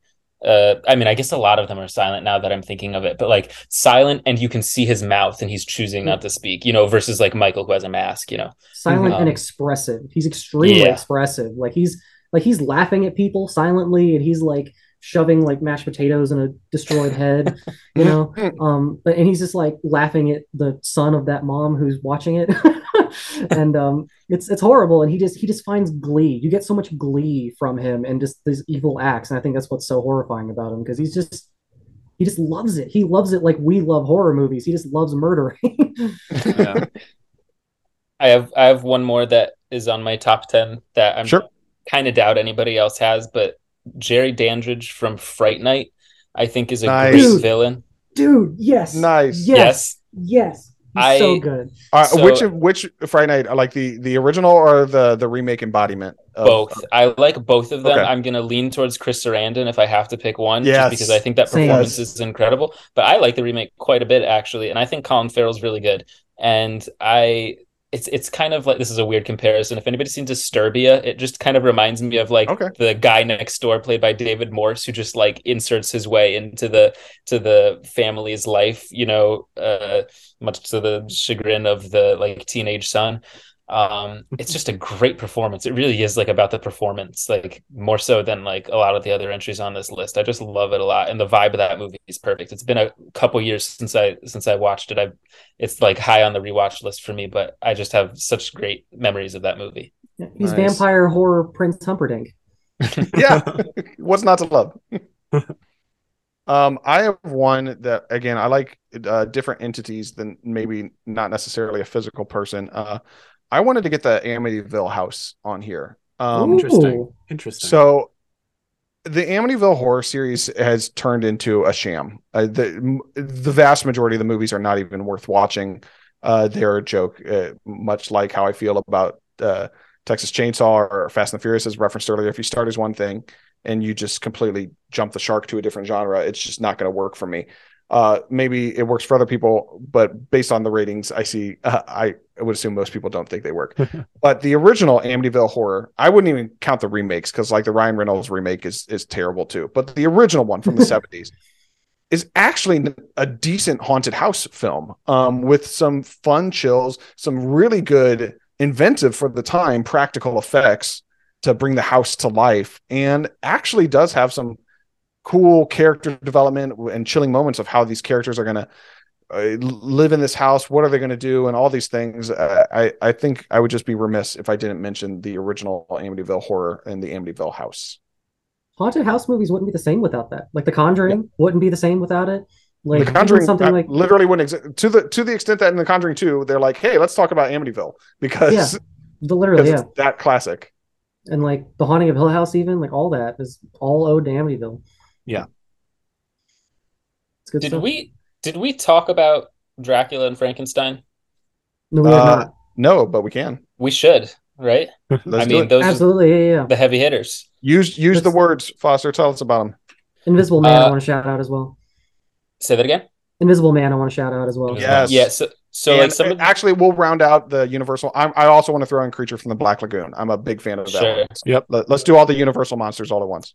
uh I mean I guess a lot of them are silent now that I'm thinking of it, but like silent and you can see his mouth and he's choosing not to speak, you know, versus like Michael who has a mask, you know. Silent um, and expressive. He's extremely yeah. expressive. Like he's like he's laughing at people silently and he's like shoving like mashed potatoes in a destroyed head, you know, um but and he's just like laughing at the son of that mom who's watching it. And um it's it's horrible, and he just he just finds glee. You get so much glee from him and just these evil acts, and I think that's what's so horrifying about him, because he's just he just loves it. He loves it like we love horror movies. He just loves murdering. Yeah. I have I have one more that is on my top ten that I'm sure kind of doubt anybody else has, but Jerry Dandridge from Fright Night, I think, is a nice. great dude, villain. Dude, yes. Nice. Yes. Yes. He's I, so good. Uh, so, which which Fright Night? Like the, the original or the, the remake embodiment? Of, both. I like both of them. Okay. I'm going to lean towards Chris Sarandon if I have to pick one, yes. just because I think that performance Same. is incredible. But I like the remake quite a bit, actually. And I think Colin Farrell's really good. And I... It's it's kind of like, this is a weird comparison. If anybody's seen Disturbia, it just kind of reminds me of like okay. the guy next door played by David Morse, who just like inserts his way into the to the family's life, you know, uh, much to the chagrin of the like teenage son. Um, it's just a great performance. It really is like about the performance, like more so than like a lot of the other entries on this list. I just love it a lot, and the vibe of that movie is perfect. It's been a couple years since I since I watched it. I it's like high on the rewatch list for me, but I just have such great memories of that movie. Yeah, he's nice. Vampire horror Prince Humperdinck. Yeah, what's not to love? um, I have one that again I like uh, different entities than maybe not necessarily a physical person. Uh, I wanted to get the Amityville house on here. Um, Interesting. Interesting. So the Amityville horror series has turned into a sham. Uh, the, the vast majority of the movies are not even worth watching. Uh, they're a joke, uh, much like how I feel about uh, Texas Chainsaw or Fast and the Furious, as referenced earlier, if you start as one thing and you just completely jump the shark to a different genre, it's just not going to work for me. Uh, maybe it works for other people, but based on the ratings I see, uh, I would assume most people don't think they work. But the original Amityville Horror, I wouldn't even count the remakes, because like the Ryan Reynolds remake is is terrible too. But the original one from the seventies is actually a decent haunted house film, um, with some fun chills, some really good, inventive for the time, practical effects to bring the house to life, and actually does have some cool character development and chilling moments of how these characters are going to uh, live in this house. What are they going to do? And all these things. Uh, I, I think I would just be remiss if I didn't mention the original Amityville Horror and the Amityville House. Haunted house movies wouldn't be the same without that. Like The Conjuring yeah. wouldn't be the same without it. Like The Conjuring something uh, like literally wouldn't exist to the, to the extent that in The Conjuring two, they're like, hey, let's talk about Amityville because yeah, the, literally, because yeah. it's that classic. And like The Haunting of Hill House, even like all that is all owed to Amityville. Yeah. It's good did stuff. we did we talk about Dracula and Frankenstein? No, we uh, have not. No, but we can. We should, right? I mean, those absolutely, are yeah, yeah. the heavy hitters. Use use That's, the words, Foster. Tell us about them. Invisible Man, uh, I want to shout out as well. Say that again. Invisible Man, I want to shout out as well. Yes, yeah. So, so and, like some of the... actually, we'll round out the Universal. I'm, I also want to throw in Creature from the Black Lagoon. I'm a big fan of that. Sure. One. So yep. Let, let's do all the Universal monsters all at once.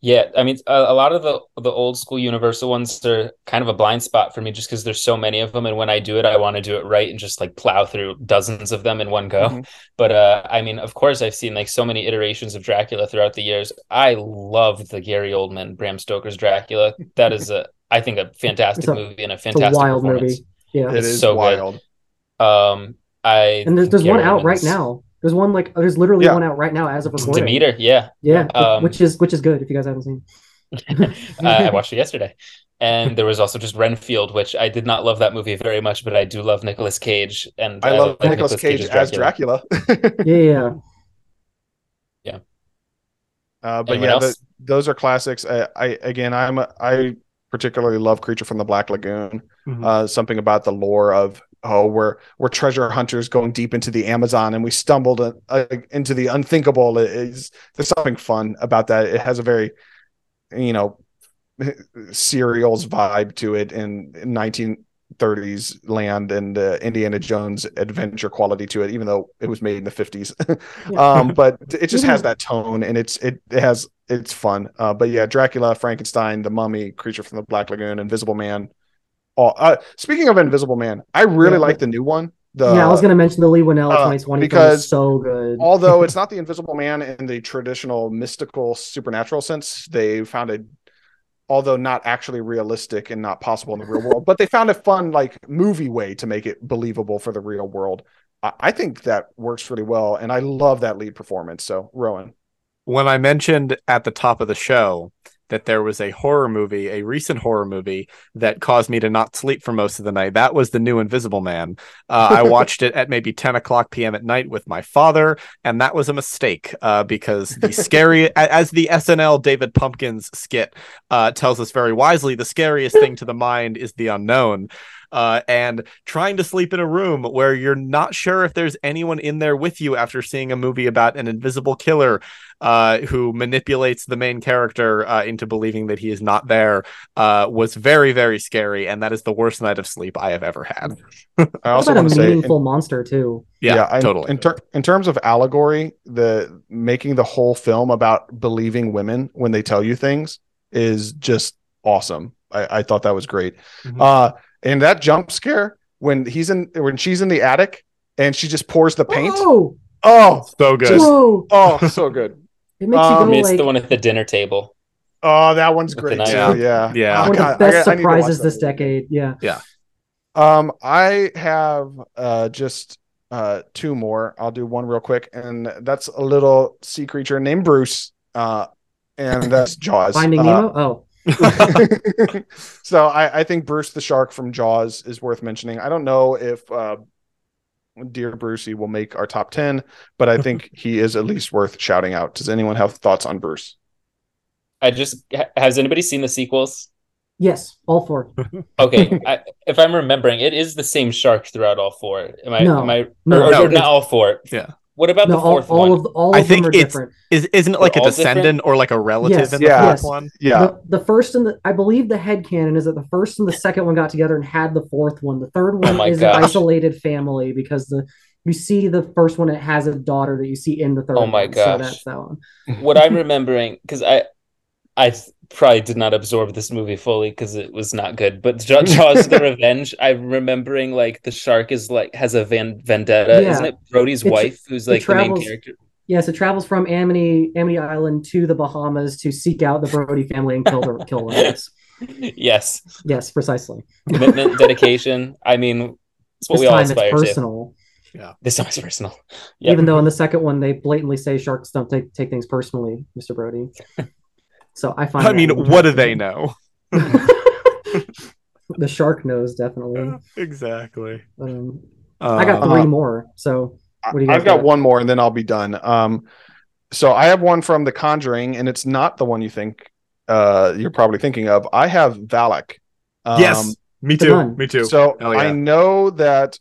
Yeah, I mean, a, a lot of the, the old school Universal ones are kind of a blind spot for me just because there's so many of them. And when I do it, I want to do it right and just like plow through dozens of them in one go. Mm-hmm. But uh, I mean, of course, I've seen like so many iterations of Dracula throughout the years. I love the Gary Oldman, Bram Stoker's Dracula. That is, a, I think, a fantastic a, movie and a fantastic it's a wild performance. Movie. Yeah, It's it is so wild. Good. Um, I and there's, there's one out right now. There's one like there's literally yeah. one out right now as of recording. Demeter, yeah, yeah, um, which is which is good if you guys haven't seen. uh, I watched it yesterday, and there was also just Renfield, which I did not love that movie very much, but I do love Nicolas Cage, and I, I love like Nicolas Cage, Cage as Dracula. Dracula. yeah, yeah, yeah. Uh, but Anyone yeah, the, those are classics. I, I again, I'm a, I particularly love Creature from the Black Lagoon. Mm-hmm. Uh, something about the lore of. Oh, we're we're treasure hunters going deep into the Amazon, and we stumbled a, a, into the unthinkable. It, it's, there's something fun about that. It has a very, you know, serials vibe to it in nineteen thirties land and uh, Indiana Jones adventure quality to it, even though it was made in the fifties. um, but it just has that tone, and it's it, it has it's fun. Uh, but yeah, Dracula, Frankenstein, The Mummy, Creature from the Black Lagoon, Invisible Man. Oh, uh, speaking of Invisible Man, I really yeah. like the new one. The, yeah, I was going to mention the Lee Whannell twenty twenty because is so good. Although it's not the Invisible Man in the traditional mystical supernatural sense, they found a, although not actually realistic and not possible in the real world, but they found a fun like movie way to make it believable for the real world. I, I think that works really well, and I love that lead performance. So, Rowan, when I mentioned at the top of the show that there was a horror movie, a recent horror movie that caused me to not sleep for most of the night. That was the new Invisible Man. Uh, I watched it at maybe ten o'clock p.m. at night with my father, and that was a mistake uh, because the scary, as the S N L David Pumpkins skit uh, tells us very wisely, the scariest thing to the mind is the unknown. Uh, and trying to sleep in a room where you're not sure if there's anyone in there with you after seeing a movie about an invisible killer uh, who manipulates the main character uh, into believing that he is not there uh, was very, very scary. And that is the worst night of sleep I have ever had. I also want to say a meaningful monster too. Yeah, yeah I, totally. In, ter- in terms of allegory, the making the whole film about believing women when they tell you things is just awesome. I, I thought that was great. Mm-hmm. Uh, And that jump scare when he's in, when she's in the attic and she just pours the paint. Whoa. Oh, so good. Just, oh, so good. It makes um, you go, it's like, the one at the dinner table. Oh, that one's with great. Too. Yeah. Yeah. Oh, one God, of the best I, I surprises this movie. Decade. Yeah. Yeah. Um, I have uh, just uh, two more. I'll do one real quick. And that's a little sea creature named Bruce. Uh, and that's Jaws. Finding uh, Nemo? Oh. So I, I think Bruce the shark from Jaws is worth mentioning. I don't know if uh, Dear Brucey will make our top ten, but I think he is at least worth shouting out. Does anyone have thoughts on Bruce? I just has anybody seen the sequels? Yes, all four. Okay, I, if I'm remembering, it is the same shark throughout all four. Am I? No, am I, no, or, no, no not all four. Yeah. What about no, the fourth all, one? All of, all I of think them are it's, different. Is, isn't it like They're a descendant different? Or like a relative yes, in the yeah. fourth yes. one? Yeah. The, the first and the, I believe the headcanon is that the first and the second one got together and had the fourth one. The third one oh is gosh. an isolated family because the you see the first one, it has a daughter that you see in the third one. Oh my one, gosh. So that's that one. What I'm remembering, because I, I probably did not absorb this movie fully because it was not good, but Jaws the Revenge, I'm remembering like the shark is like has a van- vendetta, yeah. isn't it? Brody's it's, wife, who's like travels, the main character. Yes, it travels from Amity, Amity Island to the Bahamas to seek out the Brody family and kill the kill them. Yes. Yes, precisely. Commitment, dedication. I mean, it's what this we all aspire to. Yeah, this time is personal. Yep. Even though in the second one they blatantly say sharks don't take, take things personally, Mister Brody. So I find. I mean, what do they know? The shark knows definitely. Exactly. Um, uh, I got three uh, more. So what do you guys I've got, got one more, and then I'll be done. Um, so I have one from The Conjuring, and it's not the one you think uh, you're probably thinking of. I have Valak. Um, yes, me too. Me too. So oh, yeah. I know that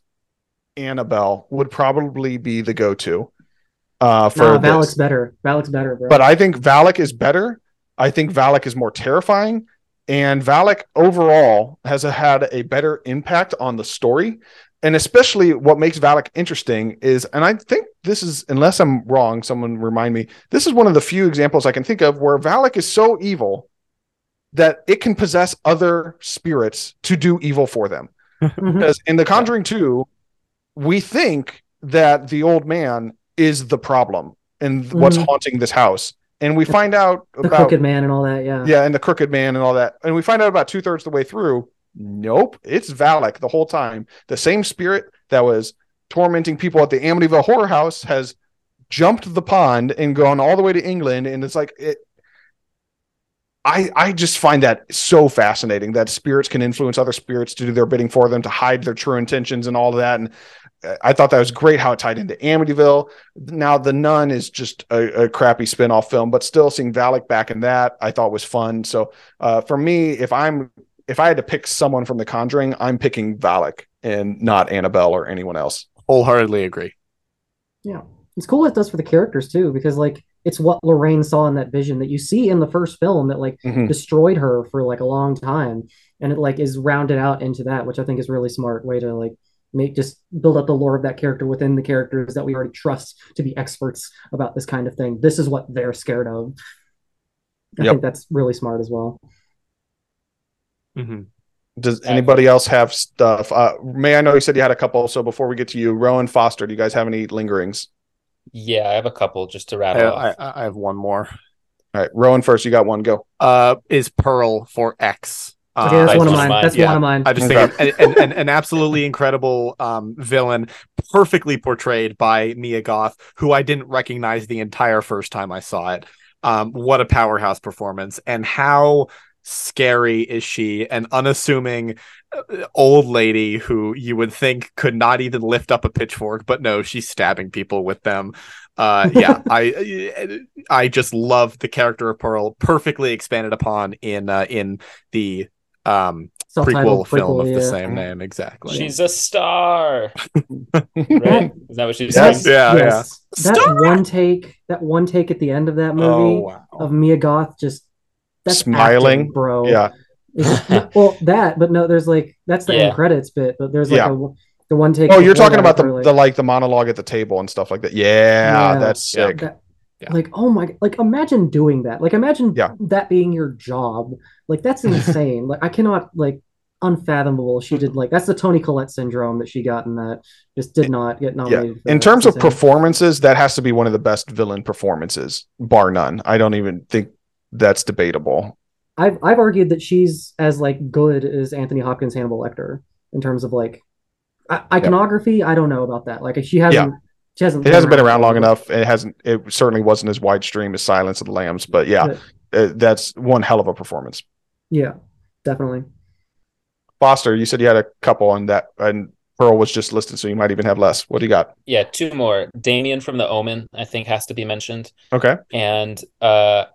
Annabelle would probably be the go-to uh for no, Valak's better Valak's better bro. But I think Valak is better I think Valak is more terrifying, and Valak overall has a, had a better impact on the story. And especially what makes Valak interesting is, and I think this is, unless I'm wrong, someone remind me, this is one of the few examples I can think of where Valak is so evil that it can possess other spirits to do evil for them. Because in The Conjuring two, we think that the old man is the problem and mm-hmm. what's haunting this house. And we find out the about... The crooked man and all that, yeah. Yeah, and the crooked man and all that. And we find out about two-thirds of the way through, nope, it's Valak the whole time. The same spirit that was tormenting people at the Amityville Horror House has jumped the pond and gone all the way to England. And it's like... it. I, I just find that so fascinating that spirits can influence other spirits to do their bidding for them, to hide their true intentions and all of that. And I thought that was great how it tied into Amityville. Now, The Nun is just a, a crappy spinoff film, but still seeing Valak back in that I thought was fun. So uh, for me, if I'm if I had to pick someone from The Conjuring, I'm picking Valak and not Annabelle or anyone else. Wholeheartedly agree. Yeah, it's cool what it does for the characters too, because like. It's what Lorraine saw in that vision that you see in the first film that like mm-hmm. destroyed her for like a long time. And it like is rounded out into that, which I think is a really smart way to like make just build up the lore of that character within the characters that we already trust to be experts about this kind of thing. This is what they're scared of. I yep. think that's really smart as well. Mm-hmm. Does anybody else have stuff? Uh, May, I know you said you had a couple. So before we get to you, Rowan, Foster, do you guys have any lingerings? Yeah, I have a couple just to wrap up. I, I have one more. All right, Rowan first. You got one. Go. Uh, is Pearl for X? Uh, okay, that's one of mine. mine. That's yeah. one of mine. I just think an, an, an, an absolutely incredible um, villain, perfectly portrayed by Mia Goth, who I didn't recognize the entire first time I saw it. Um, what a powerhouse performance, and how scary is she? An unassuming old lady who you would think could not even lift up a pitchfork, but no, she's stabbing people with them. Uh, yeah, I I just love the character of Pearl, perfectly expanded upon in uh, in the um, prequel film of yeah. the same name. Exactly, she's a star. Right? Is that what she's yes. saying? Yeah, yes. yeah. That star! one take, that one take at the end of that movie oh, wow. of Mia Goth just. That's smiling acting, bro yeah well that but no there's like that's the yeah. end credits bit but there's like yeah. a, the one take oh you're talking about the, like, the like the monologue at the table and stuff like that yeah, yeah that's sick that, yeah. like oh my like imagine doing that like imagine yeah. that being your job like that's insane like I cannot like unfathomable she did like that's the Toni Collette syndrome that she got in that just did not get nominated yeah. in terms that's of insane. Performances that has to be one of the best villain performances bar none. I don't even think that's debatable. I've I've argued that she's as like good as Anthony Hopkins Hannibal Lecter in terms of like I- iconography. Yep. I don't know about that. Like she hasn't. Yeah. She hasn't. It been hasn't around been around long enough. It hasn't. It certainly wasn't as widestream as Silence of the Lambs. But yeah, but, uh, that's one hell of a performance. Yeah, definitely. Foster, you said you had a couple on that, and Pearl was just listed, so you might even have less. What do you got? Yeah, two more. Damien from The Omen, I think, has to be mentioned. Okay, and uh.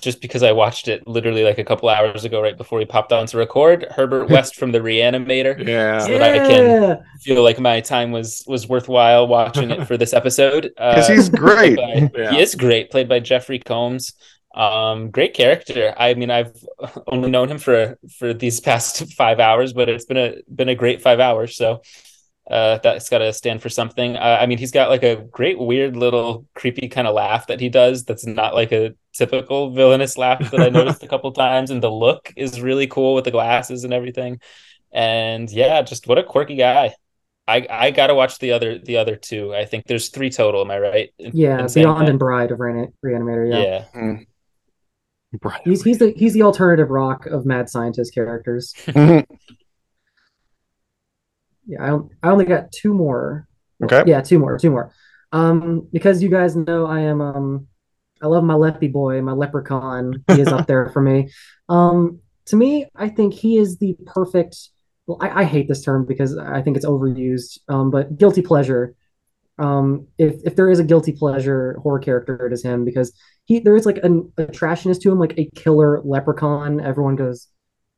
just because I watched it literally like a couple hours ago, right before we popped on to record, Herbert West from The Reanimator. Yeah. So that yeah. I can feel like my time was, was worthwhile watching it for this episode. Because uh, he's great. By, yeah. He is great, played by Jeffrey Combs. Um, great character. I mean, I've only known him for for these past five hours, but it's been a been a great five hours. So uh, that's got to stand for something. Uh, I mean, he's got like a great, weird, little, creepy kind of laugh that he does. That's not like a typical villainous laugh that I noticed a couple times. And the look is really cool with the glasses and everything. And yeah, just what a quirky guy. I, I got to watch the other the other two. I think there's three total. Am I right? Yeah, Insane Beyond Man. And Bride of Reanimator. Reanimator yeah. yeah. Mm. He's he's the he's the alternative Rock of mad scientist characters. yeah, I don't, I only got two more. Okay. Yeah, two more, two more. Um, because you guys know I am um, I love my Leppy boy, my leprechaun. He is up there for me. Um, to me, I think he is the perfect. Well, I, I hate this term because I think it's overused. Um, but guilty pleasure. Um, if if there is a guilty pleasure horror character, it is him because. He, there is like an, a trashiness to him, like a killer leprechaun. Everyone goes,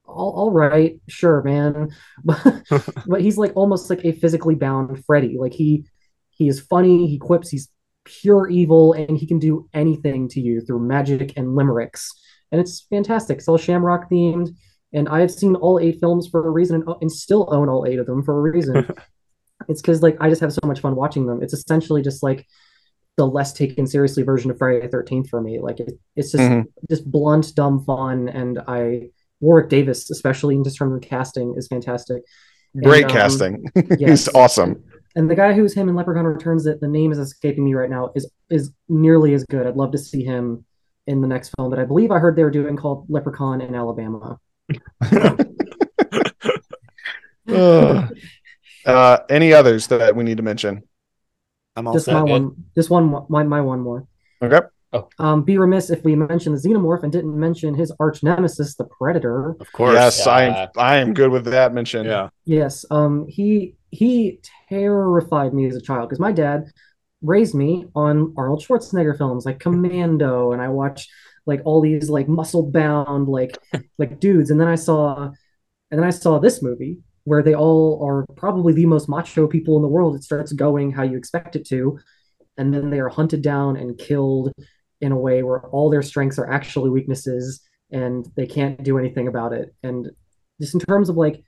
all, all right, sure, man. But, but he's like almost like a physically bound Freddy. Like he he is funny, he quips, he's pure evil, and he can do anything to you through magic and limericks. And it's fantastic. It's all Shamrock themed. And I have seen all eight films for a reason and, and still own all eight of them for a reason. It's because like I just have so much fun watching them. It's essentially just like the less taken seriously version of Friday the thirteenth for me. Like it, it's just, mm-hmm. just blunt, dumb fun. And I, Warwick Davis, especially in just terms of casting, is fantastic. Great and, um, casting. Yes. He's awesome. And the guy who's him in Leprechaun Returns, that the name is escaping me right now, is, is nearly as good. I'd love to see him in the next film that I believe I heard they were doing called Leprechaun in Alabama. uh, uh, any others that we need to mention? I'm all just my good. one, just one, my, my one more. Okay. Oh. Um, be remiss if we mentioned the Xenomorph and didn't mention his arch nemesis, the Predator. Of course. Yes, yeah. I am. I am good with that mention. Yeah. Yes. Um. He he terrified me as a child because my dad raised me on Arnold Schwarzenegger films like Commando, and I watched like all these like muscle bound like like dudes, and then I saw, and then I saw this movie. Where they all are probably the most macho people in the world. It starts going how you expect it to, and then they are hunted down and killed in a way where all their strengths are actually weaknesses, and they can't do anything about it. And just in terms of like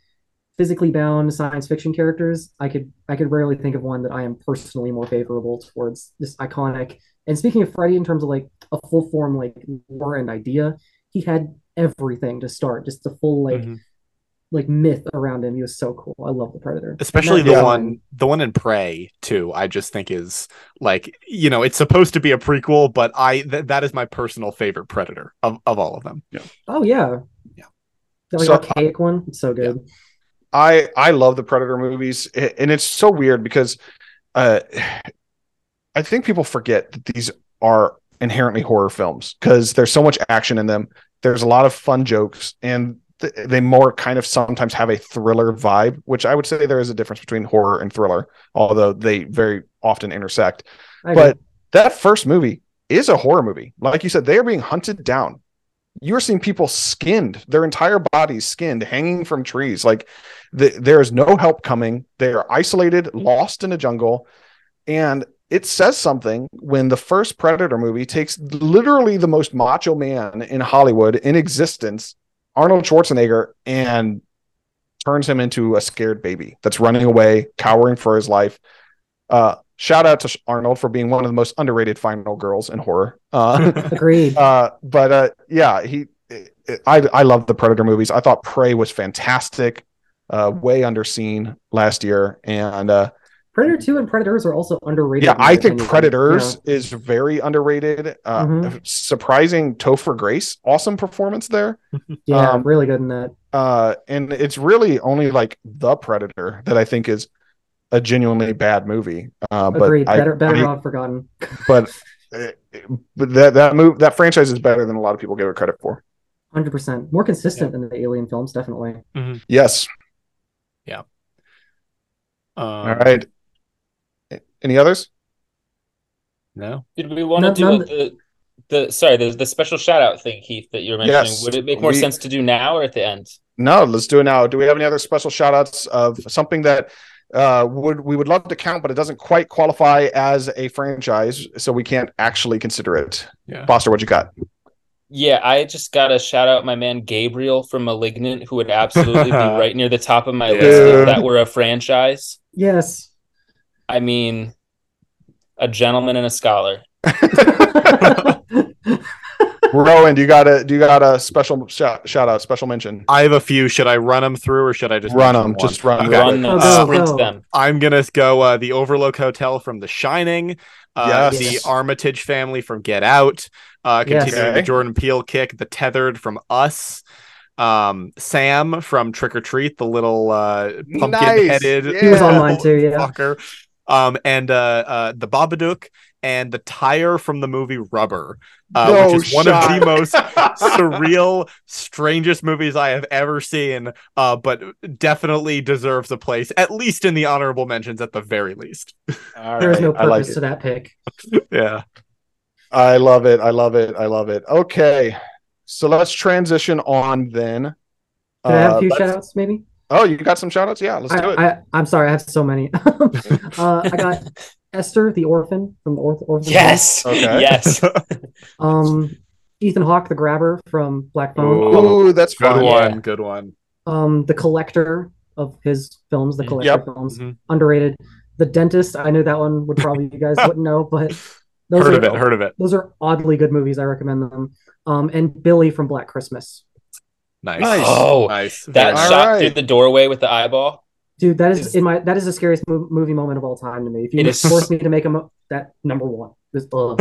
physically bound science fiction characters, I could I could rarely think of one that I am personally more favorable towards this iconic. And speaking of Freddy, in terms of like a full form like lore and idea, he had everything to start, just the full like. Mm-hmm. like myth around him. He was so cool. I love the Predator, especially the one, one the one in Prey too. I just think is like, you know, it's supposed to be a prequel, but I th- that is my personal favorite Predator of, of all of them. Yeah. Oh yeah, yeah. That like so, archaic one. It's so good. Yeah. I I love the Predator movies, and it's so weird because uh, I think people forget that these are inherently horror films because there's so much action in them. There's a lot of fun jokes and. They more kind of sometimes have a thriller vibe, which I would say there is a difference between horror and thriller, although they very often intersect. Okay. But that first movie is a horror movie. Like you said, they are being hunted down. You're seeing people skinned, their entire bodies skinned, hanging from trees. Like the, there is no help coming. They are isolated, lost in a jungle. And it says something when the first Predator movie takes literally the most macho man in Hollywood in existence, Arnold Schwarzenegger, and turns him into a scared baby that's running away, cowering for his life. Uh, shout out to Arnold for being one of the most underrated final girls in horror. Uh, Agreed. Uh, but uh, yeah, he. It, it, I I love the Predator movies. I thought Prey was fantastic, uh, way underseen last year, and uh, Predator two and Predators are also underrated. Yeah, I think Predators yeah. is very underrated. Uh, mm-hmm. Surprising Topher Grace, awesome performance there. yeah, um, really good in that. Uh, and it's really only like The Predator that I think is a genuinely bad movie. Uh, Agreed. But better, I, better I, not forgotten. but but that that move that franchise is better than a lot of people give it credit for. one hundred percent more consistent yeah. than the Alien films, definitely. Mm-hmm. Yes. Yeah. Um, All right. Any others? No. Did we want no, to do the, the sorry, the, the special shout out thing, Heath, that you're mentioning, yes, would it make more we, sense to do now or at the end? No, let's do it now. Do we have any other special shout outs of something that uh, would we would love to count, but it doesn't quite qualify as a franchise, so we can't actually consider it? Yeah. Foster, what you got? Yeah, I just got to shout out my man Gabriel from Malignant, who would absolutely be right near the top of my yeah. list if that were a franchise. Yes. I mean, a gentleman and a scholar. Rowan, do you got a do you got a special shout, shout out, special mention? I have a few. Should I run them through, or should I just run them? Just run, okay. run them. Uh, sprint them. I'm gonna go uh, the Overlook Hotel from The Shining. Uh, yes. The Armitage family from Get Out. Uh, continuing yes. the Jordan Peele kick. The Tethered from Us. Um, Sam from Trick or Treat. The little uh, pumpkin-headed. Nice. Yeah. He was online too. Yeah. Fucker. Um, and uh, uh, the Babadook. And the tire from the movie Rubber, uh, no which is shot. one of the most surreal, strangest movies I have ever seen, uh, but definitely deserves a place, at least in the honorable mentions, at the very least. All There's right. no purpose like to that pick. Yeah. I love it. I love it. I love it. Okay. So let's transition on then. Can uh, I have a few shout-outs, maybe? Oh, you got some shout-outs? Yeah, let's I, do it. I, I'm sorry. I have so many. uh, I got... Esther, the orphan from the Orph- Orphan. Yes, okay. yes. um, Ethan Hawke, the grabber from Black Phone. Ooh, that's good fun. one. Yeah. Good one. Um, the collector of his films, the collector yep. films, mm-hmm. underrated. The dentist, I knew that one would probably you guys wouldn't know, but those heard are, of it. Heard of it. Those are oddly good movies. I recommend them. Um, and Billy from Black Christmas. Nice. nice. Oh, nice. That All shot right. through the doorway with the eyeball. Dude, that is in my that is the scariest movie moment of all time to me. If you force me to make a mo- that number one, just, all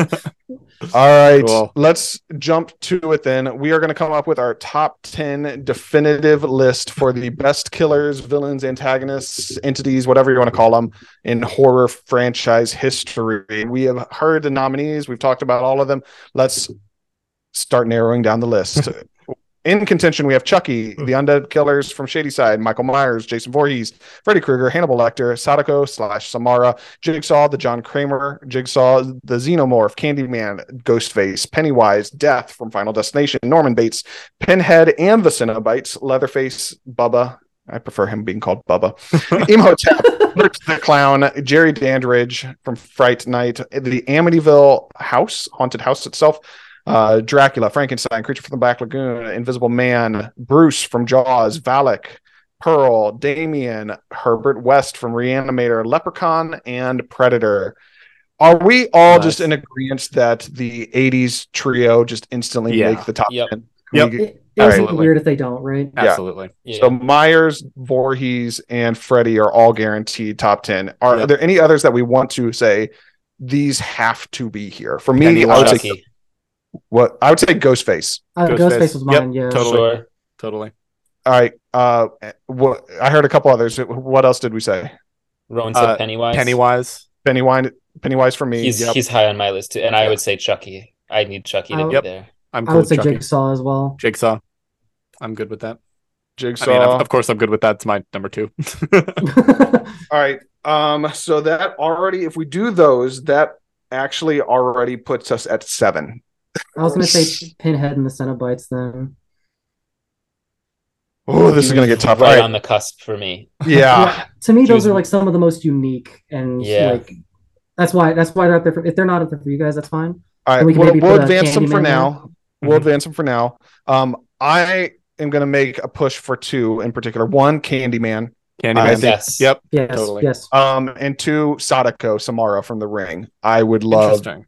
right, cool. Let's jump to it then. We are going to come up with our top ten definitive list for the best killers, villains, antagonists, entities, whatever you want to call them, in horror franchise history. We have heard the nominees. We've talked about all of them. Let's start narrowing down the list. In contention, we have Chucky, the undead killers from Shadyside, Michael Myers, Jason Voorhees, Freddy Krueger, Hannibal Lecter, Sadako slash Samara, Jigsaw, the John Kramer, Jigsaw, the Xenomorph, Candyman, Ghostface, Pennywise, Death from Final Destination, Norman Bates, Pinhead and the Cenobites, Leatherface, Bubba. I prefer him being called Bubba. Imhotep, the Clown, Jerry Dandridge from Fright Night, the Amityville House, Haunted House itself, Uh, Dracula, Frankenstein, Creature from the Black Lagoon, Invisible Man, Bruce from Jaws, Valak, Pearl, Damien, Herbert West from Reanimator, Leprechaun, and Predator. Are we all nice. just in agreement that the eighties trio just instantly yeah. make the top yep. ten? Yep. Get... It, it would be weird if they don't, right? Absolutely. Yeah. Yeah. So Myers, Voorhees, and Freddy are all guaranteed top ten. Are, yep. are there any others that we want to say these have to be here? For me, Penny I would Chucky. say... What I would say, Ghostface. Uh, Ghostface. Ghostface was mine. Yep, yeah, totally, sure. totally. All right. Uh, what I heard a couple others. What else did we say? Rowan said uh, Pennywise. Pennywise. Pennywise. Pennywise for me. He's, yep. he's high on my list too, and yeah. I would say Chucky. I need Chucky to I, be yep. there. I'm cool I would say Chucky. Jigsaw as well. Jigsaw. I'm good with that. Jigsaw. I mean, of, of course, I'm good with that. It's my number two. All right. Um. So that already, if we do those, that actually already puts us at seven. I was going to say Pinhead and the Cenobites then. Oh, this is going to get tough. Right, right on the cusp for me. Yeah. yeah to me, those Jeez. are like some of the most unique, and yeah. like that's why that's why they're up there. For, if they're not up there for you guys, that's fine. All right, we we'll, we'll advance them for now. There. We'll mm-hmm. advance them for now. Um, I am going to make a push for two in particular. One, Candyman. Candyman. Um, yes. Yep. Yes. Totally. Yes. Um, and two, Sadako Samara from The Ring. I would love. Interesting.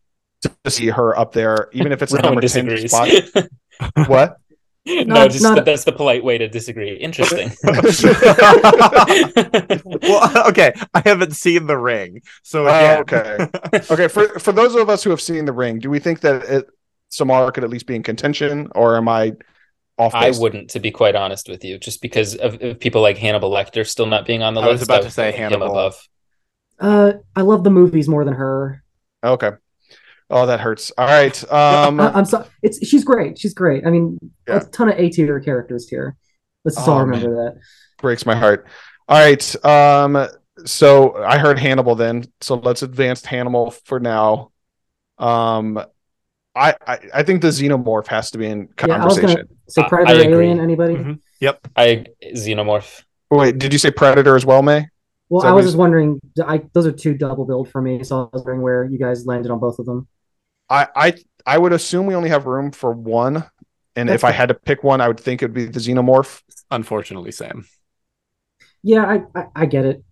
To see her up there, even if it's a number disagrees. ten spot. What? No, no just not... that's the polite way to disagree. Interesting. Well, okay, I haven't seen The Ring, so uh, okay, okay. For for those of us who have seen The Ring, do we think that it, Samara could at least be in contention, or am I off? I wouldn't, to be quite honest with you, just because of, of people like Hannibal Lecter still not being on the list. I was about I to say Hannibal. Above. Uh, I love the movies more than her. Okay. Oh, that hurts. All right. Um, I, I'm sorry. It's she's great. She's great. I mean, yeah. a ton of A-tier characters here. Let's just oh, all remember man. that. Breaks my heart. All right. Um, so I heard Hannibal then. So let's advance Hannibal for now. Um, I, I, I think the Xenomorph has to be in conversation. Yeah, gonna, so Predator, uh, Alien, anybody? Mm-hmm. Yep. I Xenomorph. Wait, did you say Predator as well, May? Well, I was just wondering. I, those are two double billed for me, so I was wondering where you guys landed on both of them. I I, I would assume we only have room for one, and That's if I had to pick one, I would think it would be the Xenomorph. Unfortunately, Sam. Yeah, I, I, I get it.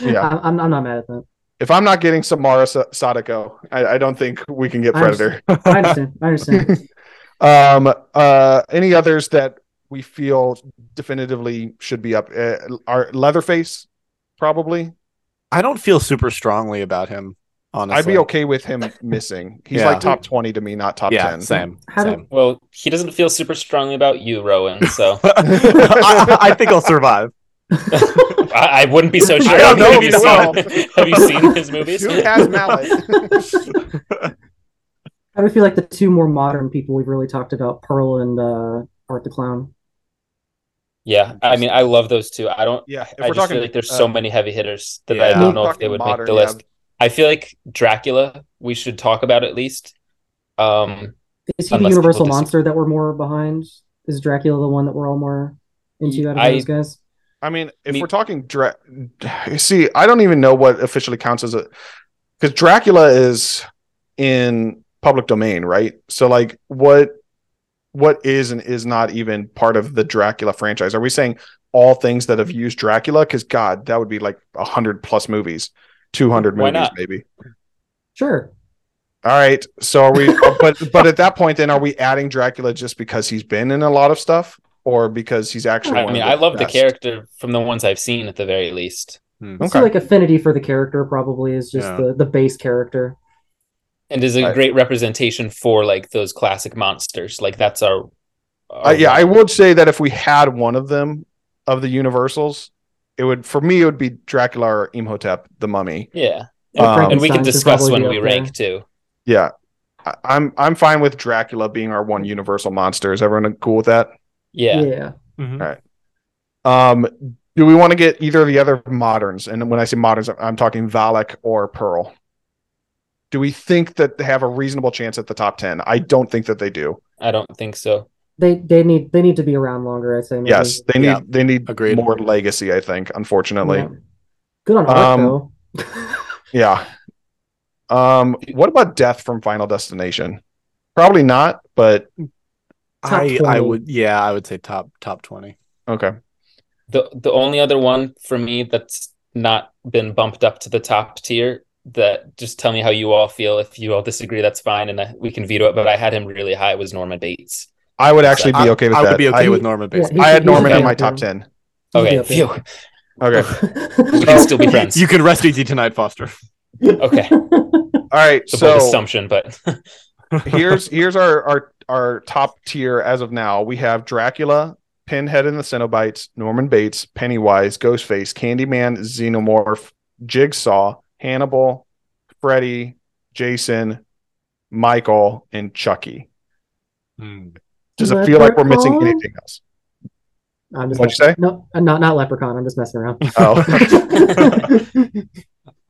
Yeah, I, I'm I'm not mad at that. If I'm not getting Samara S- Sadako, I, I don't think we can get Predator. I understand. I understand. I understand. um, uh, any others that we feel definitively should be up? Uh, our Leatherface, probably. I don't feel super strongly about him, honestly. I'd be okay with him missing. He's yeah. like top twenty to me, not top yeah, ten. Yeah, same. same. Well, he doesn't feel super strongly about you, Rowan, so. I, I think I'll survive. I, I wouldn't be so sure. I don't know. Have, you seen, have you seen his movies? Who has mallet? I would feel like the two more modern people we've really talked about, Pearl and uh, Art the Clown. Yeah, I mean, I love those two. I don't. Yeah, if I we're just talking, feel like there's uh, so many heavy hitters that yeah, I don't know if they would modern, make the list. Yeah. I feel like Dracula we should talk about at least. Um, Is he the universal monster that we're more behind? Is Dracula the one that we're all more into out of I, those guys? I mean, if Me- we're talking, Dra- see, I don't even know what officially counts as a, because Dracula is in public domain, right? So, like, what, what is and is not even part of the Dracula franchise? Are we saying all things that have used Dracula? Because God, that would be like a hundred plus movies, two hundred movies, not? Maybe. Sure. All right. So are we? but but at that point, then, are we adding Dracula just because he's been in a lot of stuff? Or because he's actually. I mean, I love the character from the ones I've seen at the very least. Okay. So, like, affinity for the character probably is just yeah. the, the base character, and is a right. great representation for like those classic monsters. Like that's our. our uh, yeah, I would say that if we had one of them of the Universals, it would for me it would be Dracula or Imhotep, the Mummy. Yeah, um, and we can discuss when we rank too. Yeah, I, I'm I'm fine with Dracula being our one Universal monster. Is everyone cool with that? Yeah. yeah. Mm-hmm. All right. Um, do we want to get either of the other moderns? And when I say moderns, I'm talking Valak or Pearl. Do we think that they have a reasonable chance at the top ten? I don't think that they do. I don't think so. They they need they need to be around longer. I'd say. Maybe. Yes, they need yeah. they need Agreed. more legacy. I think, unfortunately. Yeah. Good on Art, though. yeah. Um. What about Death from Final Destination? Probably not, but. I, I would yeah I would say top top twenty. Okay. The the only other one for me that's not been bumped up to the top tier, that just tell me how you all feel. If you all disagree, that's fine, and I, we can veto it. But I had him really high. Was Norman Bates? I would actually so be okay I, with I that. I would be okay I, with Norman Bates. Yeah, I had Norman in my top ten. Okay. Phew. Okay. We can still be friends. You can rest easy tonight, Foster. Okay. All right. It's a bold assumption, but here's here's our our. Our top tier as of now, we have Dracula, Pinhead and the Cenobites, Norman Bates, Pennywise, Ghostface, Candyman, Xenomorph, Jigsaw, Hannibal, Freddy, Jason, Michael, and Chucky. Mm. Does Leprechaun? It feel like we're missing anything else? I'm just What'd messing. you say? No, not not Leprechaun. I'm just messing around. Oh.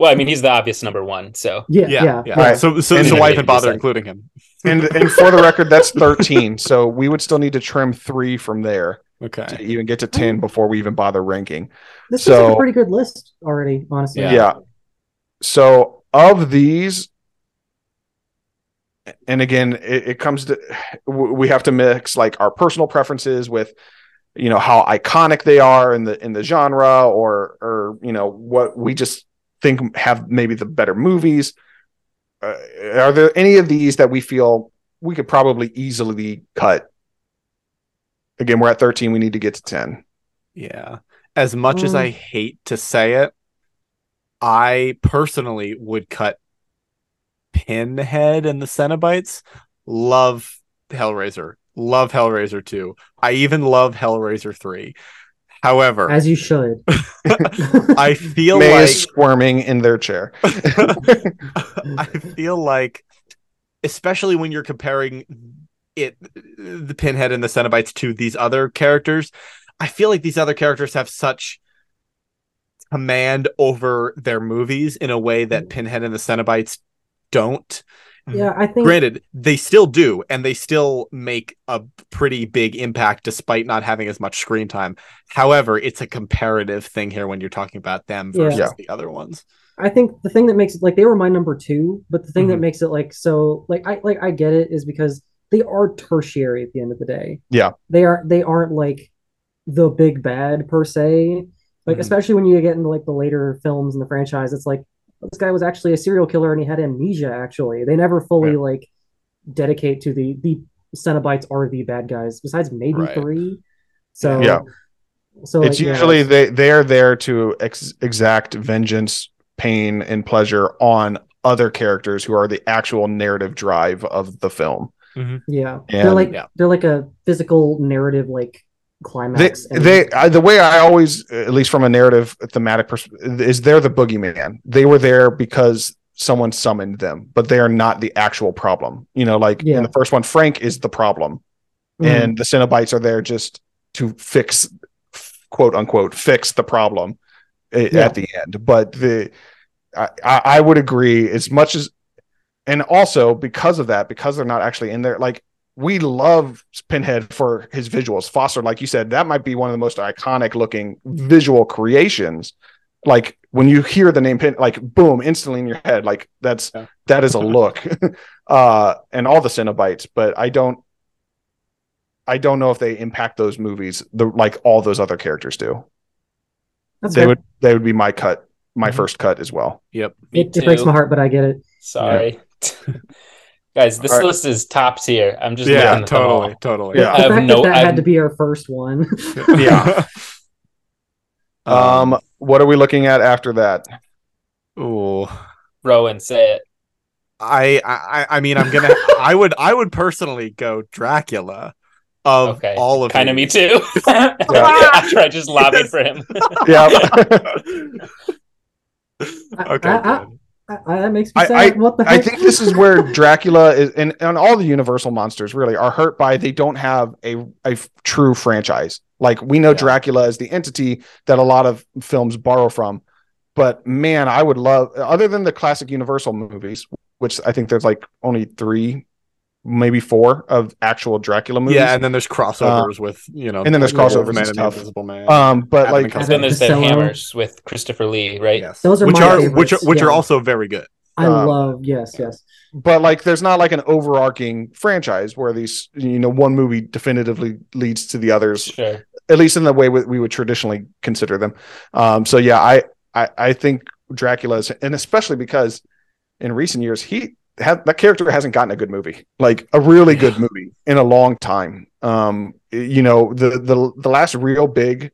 Well, I mean, he's the obvious number one, so yeah, yeah. yeah. yeah. All right. So, so his wife and father, including him, and and for the record, that's thirteen. So we would still need to trim three from there, okay, to even get to ten before we even bother ranking. This so, is a pretty good list already, honestly. Yeah. yeah. So of these, and again, it, it comes to we have to mix like our personal preferences with. You know how iconic they are in the in the genre, or or you know what we just think have maybe the better movies. Uh, are there any of these that we feel we could probably easily cut? Again, we're at thirteen. We need to get to ten. Yeah. As much mm. as I hate to say it, I personally would cut Pinhead and the Cenobites. Love Hellraiser. Love Hellraiser two. I even love Hellraiser three. However, as you should, I feel May like is squirming in their chair. I feel like, especially when you're comparing it, the Pinhead and the Cenobites to these other characters, I feel like these other characters have such command over their movies in a way that Pinhead and the Cenobites don't. Yeah, I think. Granted, they still do, and they still make a pretty big impact despite not having as much screen time. However, it's a comparative thing here when you're talking about them versus yeah. the other ones. I think the thing that makes it like they were my number two, but the thing mm-hmm. that makes it like so like I like I get it is because they are tertiary at the end of the day. Yeah, they are. They aren't like the big bad per se. Like mm-hmm. especially when you get into like the later films in the franchise, it's like. This guy was actually a serial killer and he had amnesia, actually. They never fully, yeah. like, dedicate to the... The Cenobites are the bad guys, besides maybe right. three. So... Yeah. So it's like, usually... Yeah. They, they're there to ex- exact vengeance, pain, and pleasure on other characters who are the actual narrative drive of the film. Mm-hmm. Yeah. And, they're like yeah. They're like a physical narrative, like... climax. They, they I, the way I always, at least from a narrative thematic perspective, is they're the boogeyman. They were there because someone summoned them, but they are not the actual problem. You know, like yeah. in the first one, Frank is the problem, mm-hmm. and the Cenobites are there just to fix, quote unquote, fix the problem yeah. at the end. But the I, I would agree as much as, and also because of that, because they're not actually in there, like. We love Pinhead for his visuals. Foster, like you said, that might be one of the most iconic looking visual creations. Like when you hear the name Pin, like boom, instantly in your head, like that's, yeah. that is a look uh, and all the Cenobites, but I don't, I don't know if they impact those movies. The, like all those other characters do. That's they good. would, they would be my cut, my mm-hmm. first cut as well. Yep. It, it breaks my heart, but I get it. Sorry. Yeah. Guys, this right. list is top tier. I'm just yeah, looking at totally, them all. totally. Yeah, the I fact have no, that, that had to be our first one. yeah. Um, what are we looking at after that? Ooh, Rowan, say it. I, I, I mean, I'm gonna. I would, I would personally go Dracula. Of okay. all of kind of me too. yeah. After I just lobbied yes. for him. yeah. okay. I, I, I, I, I, that makes me sad. I, I, what the heck? I think this is where Dracula is, and, and all the Universal monsters really are hurt by they don't have a, a true franchise. Like we know yeah. Dracula is the entity that a lot of films borrow from, but man, I would love other than the classic Universal movies, which I think there's like only three, maybe four of actual Dracula movies. Yeah, and then there's crossovers uh, with you know, and then there's crossovers with stuff. Invisible Man. Um, but Adam like, and then there's the Hammers with Christopher Lee, right? Yes, those are which my are favorites. which are, which yeah. are also very good. I um, love yes, yes. But like, there's not like an overarching franchise where these you know one movie definitively leads to the others, sure. at least in the way we would traditionally consider them. Um, so yeah, I I, I think Dracula's, and especially because in recent years he. Have, that character hasn't gotten a good movie, like a really good movie in a long time. Um, you know, the the the last real big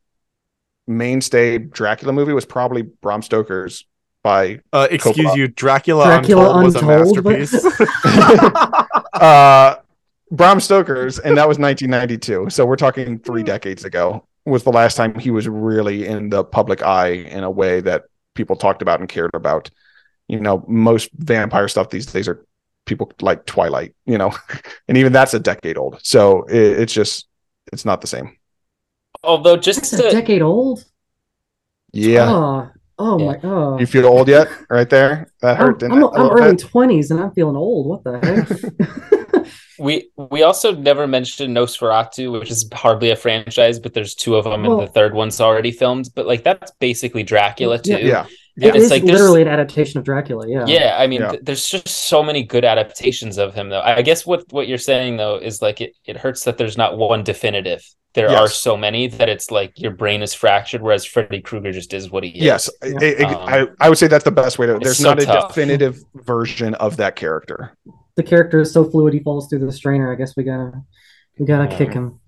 mainstay Dracula movie was probably Bram Stoker's by uh, excuse Coppola. you, Dracula, Dracula Untold, Untold was a masterpiece. But... uh, Bram Stoker's, and that was nineteen ninety-two. So we're talking three decades ago. Was the last time he was really in the public eye in a way that people talked about and cared about. You know, most vampire stuff these days are people like Twilight, you know, and even that's a decade old. So it, it's just, it's not the same. Although just that's to... a decade old. Yeah. Oh, oh yeah. my God. You feel old yet? Right there. That hurt. I'm, I'm, it, I'm early twenties and I'm feeling old. What the heck? we, we also never mentioned Nosferatu, which is hardly a franchise, but there's two of them well, and the third one's already filmed, but like, that's basically Dracula too. Yeah. yeah. Yeah, it it's is like literally an adaptation of Dracula. Yeah. Yeah. I mean, yeah. Th- there's just so many good adaptations of him, though. I guess what, what you're saying, though, is like it, it hurts that there's not one definitive. There yes. are so many that it's like your brain is fractured, whereas Freddy Krueger just is what he is. Yes. Yeah. It, it, um, I, I would say that's the best way to. There's so not tough. a definitive version of that character. The character is so fluid, he falls through the strainer. I guess we gotta we gotta um, kick him.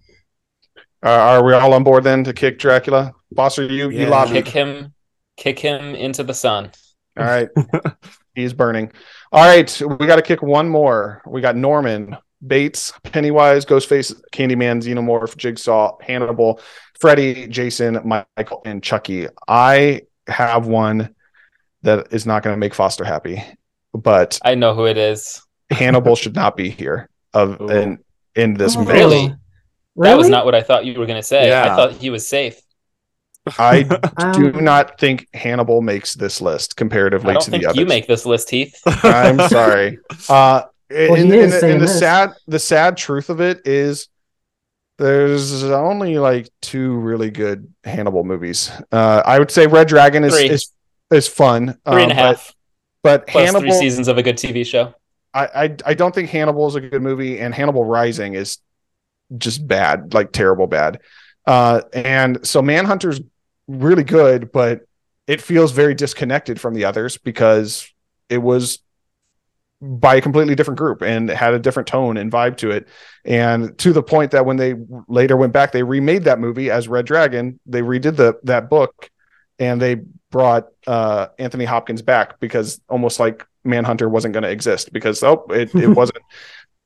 Uh, are we all on board then to kick Dracula? Foster, you yeah. you lobby. Kick him. Kick him into the sun. All right. He's burning. All right. We got to kick one more. We got Norman Bates, Pennywise, Ghostface, Candyman, Xenomorph, Jigsaw, Hannibal, Freddy, Jason, Michael, and Chucky. I have one that is not going to make Foster happy, but I know who it is. Hannibal should not be here of in, in this. Oh, really? really? That was not what I thought you were going to say. Yeah. I thought he was safe. I do um, not think Hannibal makes this list comparatively to the others. I don't think you make this list, Heath. I'm sorry. Uh, well, and and, and the sad, the sad truth of it is there's only like two really good Hannibal movies. Uh, I would say Red Dragon is is, is fun. Three um, and a half. But, but plus Hannibal, three seasons of a good T V show. I, I I don't think Hannibal is a good movie, and Hannibal Rising is just bad, like terrible bad. Uh, and so Manhunter's really good, but it feels very disconnected from the others because it was by a completely different group and had a different tone and vibe to it. And to the point that when they later went back, they remade that movie as Red Dragon. They redid the that book and they brought uh, Anthony Hopkins back because almost like Manhunter wasn't going to exist because oh it, it wasn't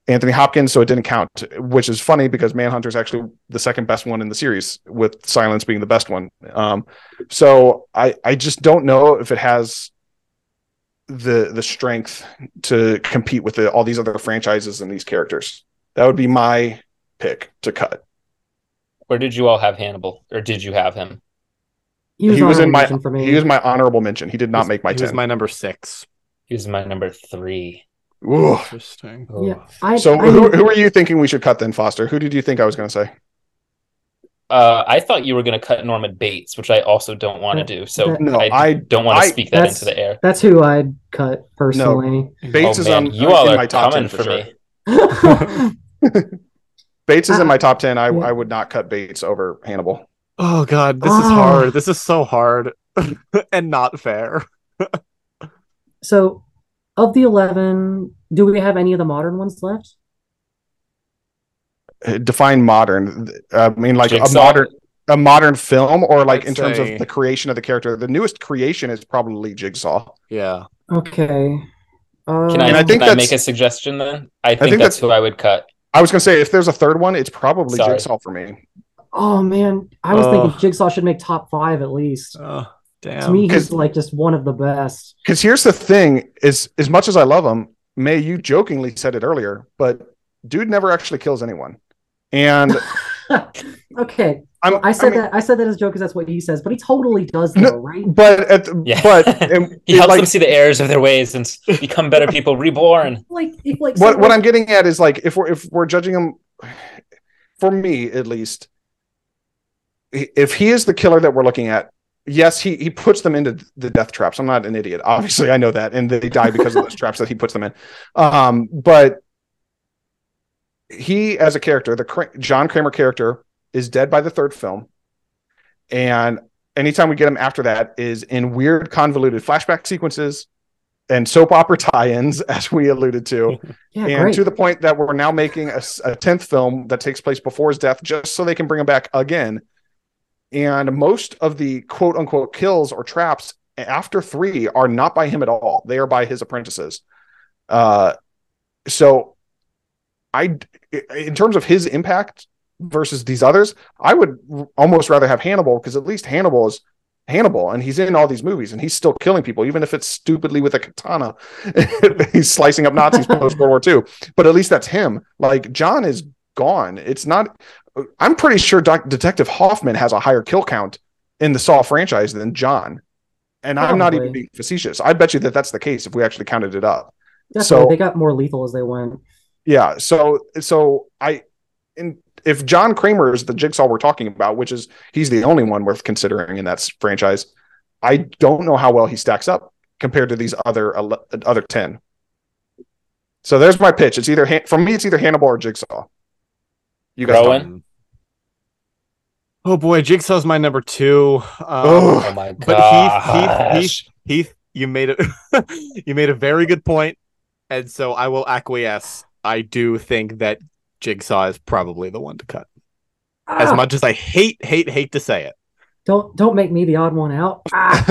Anthony Hopkins, so it didn't count, which is funny because Manhunter is actually the second best one in the series, with Silence being the best one. Um, so I, I just don't know if it has the the strength to compete with the, all these other franchises and these characters. That would be my pick to cut. Where did you all have Hannibal, or did you have him? He was, he was in my he was my honorable mention. He did not he was, make my he ten. He was my number six. He was my number three. Ooh. Interesting. Ooh. Yeah, I, so I, who, who are you thinking we should cut then, Foster? Who did you think I was going to say? Uh, I thought you were going to cut Norman Bates, which I also don't want to do. So that, no, I, I don't want to speak that into the air. That's who I'd cut personally. No, Bates oh, is man. on you all in are my top ten for, for me. Sure. Bates is in my top ten. I, yeah. I would not cut Bates over Hannibal. Oh God, this oh. is hard. This is so hard and not fair. So, of the eleven, do we have any of the modern ones left? Define modern. I mean, like Jigsaw. a modern, a modern film, or like I'd in terms say... of the creation of the character. The newest creation is probably Jigsaw. Yeah. Okay. Um, can I, and I, think can I make a suggestion then? I think, I think that's, that's who I would cut. I was gonna say if there's a third one, it's probably Sorry. Jigsaw for me. Oh man, I was uh, thinking Jigsaw should make top five at least. Uh. Damn. To me, he's like just one of the best. Because here's the thing: is as much as I love him, May, you jokingly said it earlier, but dude never actually kills anyone. And okay, I'm, I said I mean, that I said that as a joke because that's what he says, but he totally does, though, no, right? But at the, yeah. but it, he it, helps like, them see the errors of their ways and become better people, reborn. Like, if, like what, so what I'm getting at is like if we're if we're judging him, for me at least, if he is the killer that we're looking at. Yes, he, he puts them into the death traps. I'm not an idiot. Obviously, I know that. And they die because of those traps that he puts them in. Um, but he, as a character, the Cra- John Kramer character, is dead by the third film. And anytime we get him after that is in weird, convoluted flashback sequences and soap opera tie-ins, as we alluded to. Yeah, and great. To the point that we're now making a, a tenth film that takes place before his death just so they can bring him back again. And most of the quote unquote kills or traps after three are not by him at all. They are by his apprentices. Uh, so I, in terms of his impact versus these others, I would almost rather have Hannibal because at least Hannibal is Hannibal and he's in all these movies and he's still killing people, even if it's stupidly with a katana. He's slicing up Nazis post World War Two, but at least that's him. Like John is gone. It's not, I'm pretty sure Doc, Detective Hoffman has a higher kill count in the Saw franchise than John. And Probably. I'm not even being facetious. I bet you that that's the case if we actually counted it up. Definitely. So they got more lethal as they went. Yeah. So, so I, in, if John Kramer is the Jigsaw we're talking about, which is, he's the only one worth considering in that franchise. I don't know how well he stacks up compared to these other, other ten. So there's my pitch. It's either, for me, it's either Hannibal or Jigsaw. You guys Rowan? Oh boy, Jigsaw's my number two. Um, oh my god! But Heath, Heath, Heath, Heath, you made it. You made a very good point, and so I will acquiesce. I do think that Jigsaw is probably the one to cut. Ah. As much as I hate, hate, hate to say it. Don't don't make me the odd one out. Ah.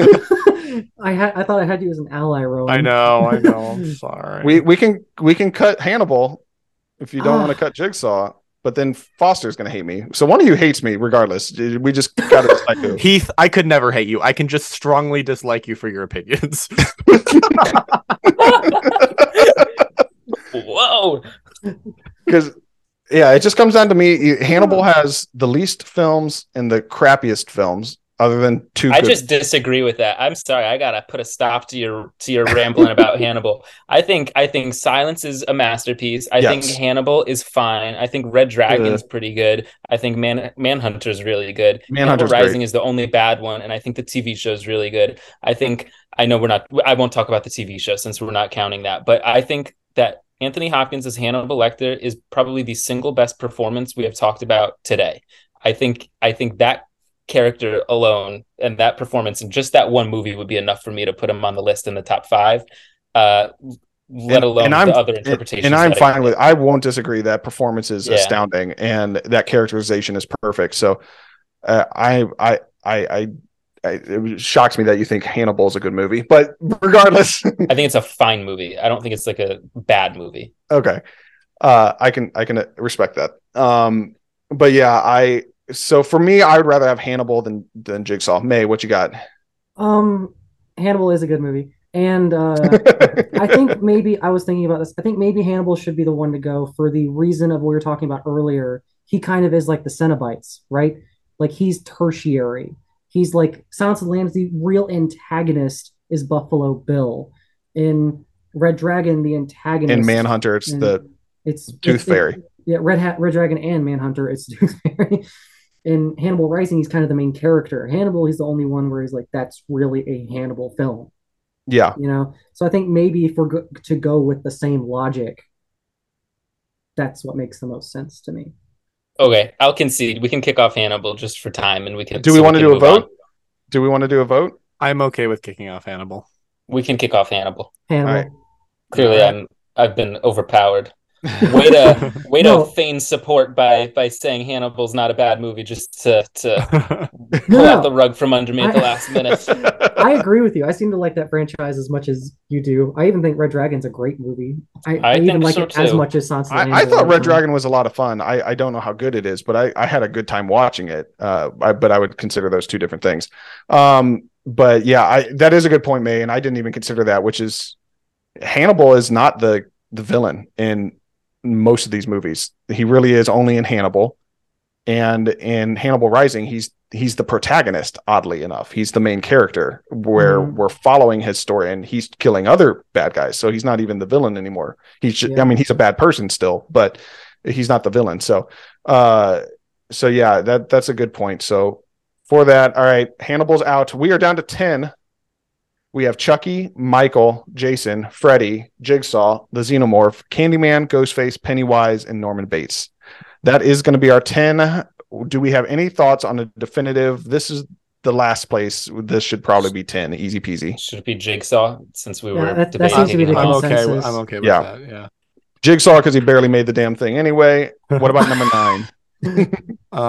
I had I thought I had you as an ally, Rowan. I know, I know. I'm sorry. We we can we can cut Hannibal if you don't ah. want to cut Jigsaw. But then Foster's going to hate me. So one of you hates me regardless. We just got to dislike you. Heath, I could never hate you. I can just strongly dislike you for your opinions. Whoa. Because, yeah, it just comes down to me. Hannibal has the least films and the crappiest films. other than two. I good- just disagree with that. I'm sorry. I got to put a stop to your to your rambling about Hannibal. I think I think Silence is a masterpiece. I yes. think Hannibal is fine. I think Red Dragon is uh, pretty good. I think Man Manhunter is really good. Manhunter Rising great. Is the only bad one. And I think the T V show is really good. I think I know we're not I won't talk about the T V show since we're not counting that. But I think that Anthony Hopkins as Hannibal Lecter is probably the single best performance we have talked about today. I think I think that character alone and that performance and just that one movie would be enough for me to put him on the list in the top five, uh, let and, alone and the other interpretations. And, and I'm fine with it. I won't disagree. That performance is yeah. astounding, and that characterization is perfect. So uh, I, I, I, I, I, it shocks me that you think Hannibal is a good movie, but regardless, I think it's a fine movie. I don't think it's like a bad movie. Okay. Uh, I can, I can respect that. Um, but yeah, I, so for me, I would rather have Hannibal than, than Jigsaw. May, what you got? Um, Hannibal is a good movie. And uh, I think maybe I was thinking about this. I think maybe Hannibal should be the one to go for the reason of what we were talking about earlier. He kind of is like the Cenobites, right? Like he's tertiary. He's like Silence of the Lambs. The real antagonist is Buffalo Bill. In Red Dragon, the antagonist. In Manhunter, it's the it's Tooth it's, Fairy. It, yeah, Red Hat, Red Dragon, and Manhunter, it's Tooth Fairy. In Hannibal Rising, he's kind of the main character. Hannibal, he's the only one where he's like, that's really a Hannibal film. Yeah, you know. So I think maybe if we're go- to go with the same logic, that's what makes the most sense to me. Okay, I'll concede. We can kick off Hannibal just for time, and we can. Do we want to do a vote? Do we want to do a vote? I'm okay with kicking off Hannibal. We can kick off Hannibal. Hannibal. Right. Clearly, right. I'm. I've been overpowered. Way to way no. to feign support by by saying Hannibal's not a bad movie just to to pull no. out the rug from under me at the last minute. I agree with you. I seem to like that franchise as much as you do. I even think Red Dragon's a great movie. I, I, I even like so it too. As much as Sansa. I, I thought Red time. Dragon was a lot of fun. I, I don't know how good it is, but I, I had a good time watching it. Uh, I, but I would consider those two different things. Um, but yeah, I, that is a good point, May, and I didn't even consider that. Which is Hannibal is not the the villain in most of these movies. He really is only in Hannibal, and in Hannibal Rising, he's he's the protagonist. Oddly enough, he's the main character where mm-hmm. we're following his story, and he's killing other bad guys. So he's not even the villain anymore. He's just, yeah. I mean, he's a bad person still, but he's not the villain. So, uh, so yeah, that that's a good point. So for that, all right, Hannibal's out. We are down to ten. We have Chucky, Michael, Jason, Freddy, Jigsaw, the Xenomorph, Candyman, Ghostface, Pennywise, and Norman Bates. That is going to be our ten. Do we have any thoughts on a definitive? This is the last place. This should probably be ten. Easy peasy. Should it be Jigsaw since we yeah, were that, debating? That seems to be the I'm okay. With, I'm okay with yeah. that. Yeah. Jigsaw because he barely made the damn thing anyway. What about number nine? um,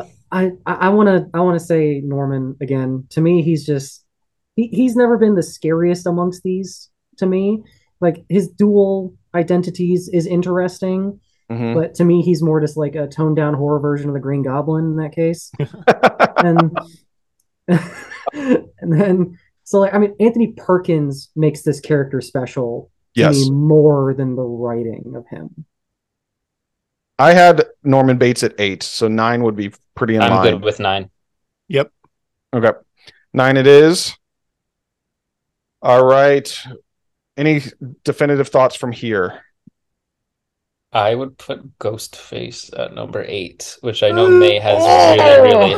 uh, I I want to I want to say Norman again. To me, he's just. He's never been the scariest amongst these to me. Like his dual identities is interesting, mm-hmm. but to me, he's more just like a toned down horror version of the Green Goblin in that case. and, and then, so like, I mean, Anthony Perkins makes this character special yes. to me more than the writing of him. I had Norman Bates at eight, so nine would be pretty in I'm line. I'm good with nine. Yep. Okay. Nine it is. All right. Any definitive thoughts from here? I would put Ghostface at number eight, which I know May has really, really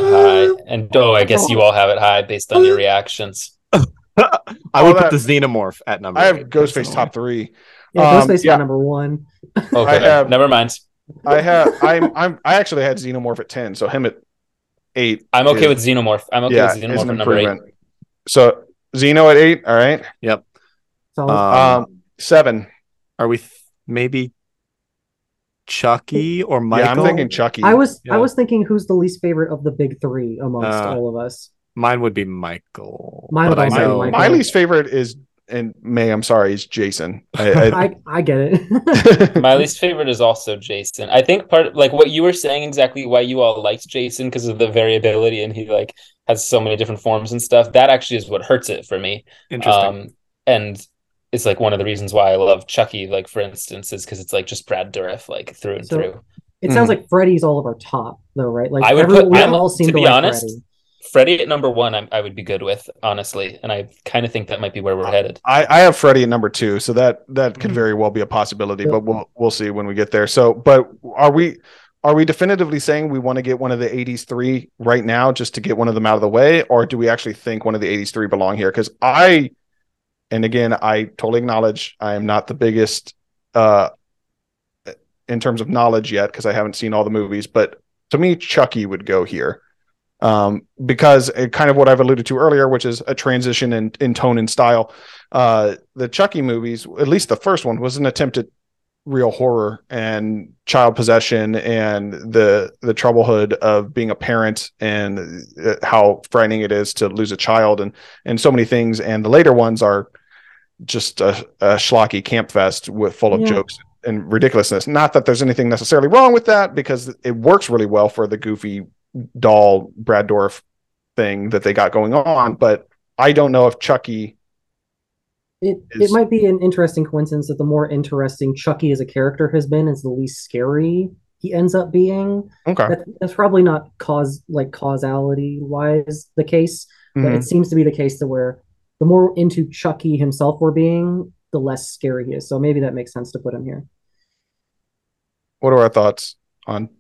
high. And oh, I guess you all have it high based on your reactions. I would put the Xenomorph at number eight. I have Ghostface top three. Yeah, Ghostface um, yeah. at number one. Okay, have, never mind. I have. I'm. I'm. I actually had Xenomorph at ten, so him at eight. I'm okay is, with Xenomorph. I'm okay yeah, with Xenomorph at number eight. So. Xeno at eight. All right. Yep. Um, um, seven. Are we th- maybe Chucky or Michael? Yeah, I'm thinking Chucky. I was yeah. I was thinking who's the least favorite of the big three amongst uh, all of us. Mine would be Michael. Mine would also be Michael. My least favorite is, and May, I'm sorry, is Jason. I I, I, I get it. My least favorite is also Jason. I think part of, like what you were saying exactly why you all liked Jason because of the variability and he like. Has so many different forms and stuff. That actually is what hurts it for me. Interesting. Um, and it's like one of the reasons why I love Chucky, like for instance, is because it's like just Brad Dourif, like through and so through. It sounds mm. like Freddy's all of our top, though, right? Like I would everyone, put, we I, all seem to, to be like honest. Freddy. Freddy at number one, I, I would be good with, honestly, and I kind of think that might be where we're I, headed. I, I have Freddy at number two, so that that could very well be a possibility, but we'll we'll see when we get there. So, but are we are we definitively saying we want to get one of the eighties three right now just to get one of them out of the way, or do we actually think one of the eighties three belong here? Because I, and again, I totally acknowledge I am not the biggest uh, in terms of knowledge yet because I haven't seen all the movies, but to me, Chucky would go here. Um, because it, kind of what I've alluded to earlier, which is a transition in, in tone and style. Uh, the Chucky movies, at least the first one, was an attempt at real horror and child possession and the the troublehood of being a parent and how frightening it is to lose a child and and so many things. And the later ones are just a, a schlocky camp fest with full of yeah. jokes and ridiculousness. Not that there's anything necessarily wrong with that, because it works really well for the goofy doll Brad Dourif thing that they got going on, but I don't know if Chucky it, is... it might be an interesting coincidence that the more interesting Chucky as a character has been is the least scary he ends up being. Okay, that, that's probably not cause like causality wise the case, but mm-hmm. it seems to be the case to where the more into Chucky himself we're being, the less scary he is, so maybe that makes sense to put him here. What are our thoughts on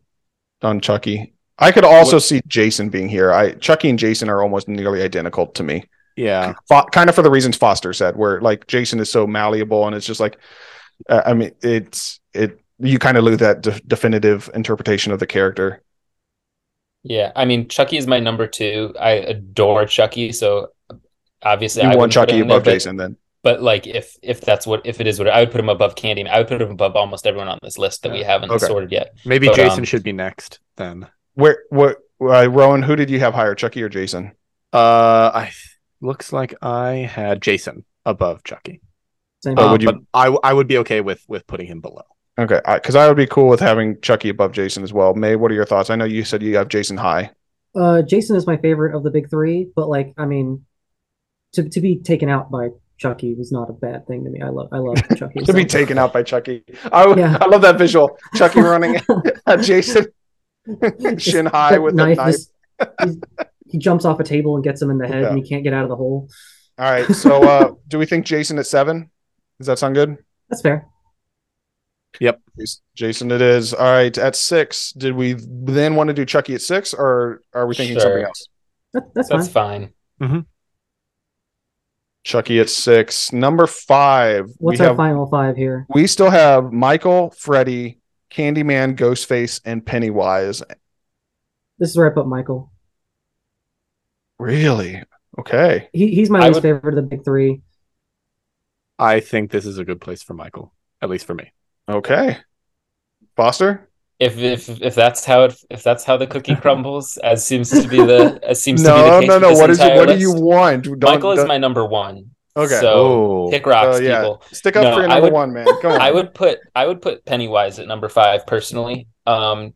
on Chucky? I could also what? see Jason being here. I Chucky and Jason are almost nearly identical to me. Yeah. Fo- kind of for the reasons Foster said, where like Jason is so malleable and it's just like, uh, I mean, it's, it, you kind of lose that de- definitive interpretation of the character. Yeah. I mean, Chucky is my number two. I adore Chucky. So obviously you I want Chucky above there, Jason but, then. But like, if, if that's what, if it is what I would put him above Candyman. I would put him above almost everyone on this list that yeah. we haven't okay. sorted yet. Maybe but, Jason um, should be next then. Where what uh, Rowan, who did you have higher, Chucky or Jason? Uh, I looks like I had Jason above Chucky. Same uh, would you... But I I would be okay with with putting him below. Okay, because I, I would be cool with having Chucky above Jason as well. May, what are your thoughts? I know you said you have Jason high. Uh, Jason is my favorite of the big three, but like I mean, to to be taken out by Chucky was not a bad thing to me. I love I love Chucky. to so. be taken out by Chucky. I yeah. I love that visual. Chucky running at Jason. Shin high with knife, a knife. Just, he jumps off a table and gets him in the head, yeah. and he can't get out of the hole. All right, so uh, do we think Jason at seven? Does that sound good? That's fair. Yep, Jason it is. All right, at six, did we then want to do Chucky at six, or are we thinking sure. something else? That, that's, that's fine. fine. Mm-hmm. Chucky at six. Number five. What's our have, final five here? We still have Michael, Freddy, Candyman, Ghostface, and Pennywise. This is where I put Michael. Really? Okay. He, he's my I least would... favorite of the big three. I think this is a good place for Michael, at least for me. Okay. Foster? If if if that's how it, if that's how the cookie crumbles, as seems to be the as seems no, to be the case. No, no, no. What is it, what do you want? Don't, Michael don't... is my number one. Okay. So oh. pick rocks, uh, yeah. people. Stick up no, for your number would, one, man. Come on. I would put I would put Pennywise at number five personally. Um,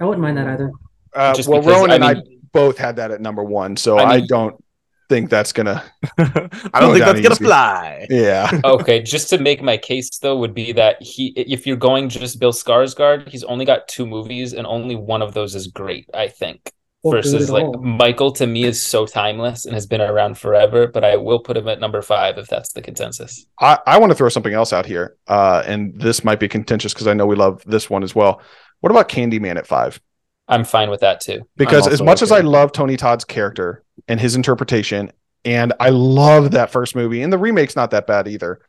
I wouldn't mind that either. Uh, well, because, Rowan I and mean, I both had that at number one, so I, mean, I don't think that's gonna. I don't think that's easy. gonna fly. Yeah. Okay. Just to make my case, though, would be that he, if you're going just Bill Skarsgård, he's only got two movies, and only one of those is great. I think. Versus like all. Michael to me is so timeless and has been around forever, but I will put him at number five if that's the consensus. I, I want to throw something else out here, uh, and this might be contentious because I know we love this one as well. What about Candyman at five? I'm fine with that too. Because as much okay. as I love Tony Todd's character and his interpretation, and I love that first movie, and the remake's not that bad either.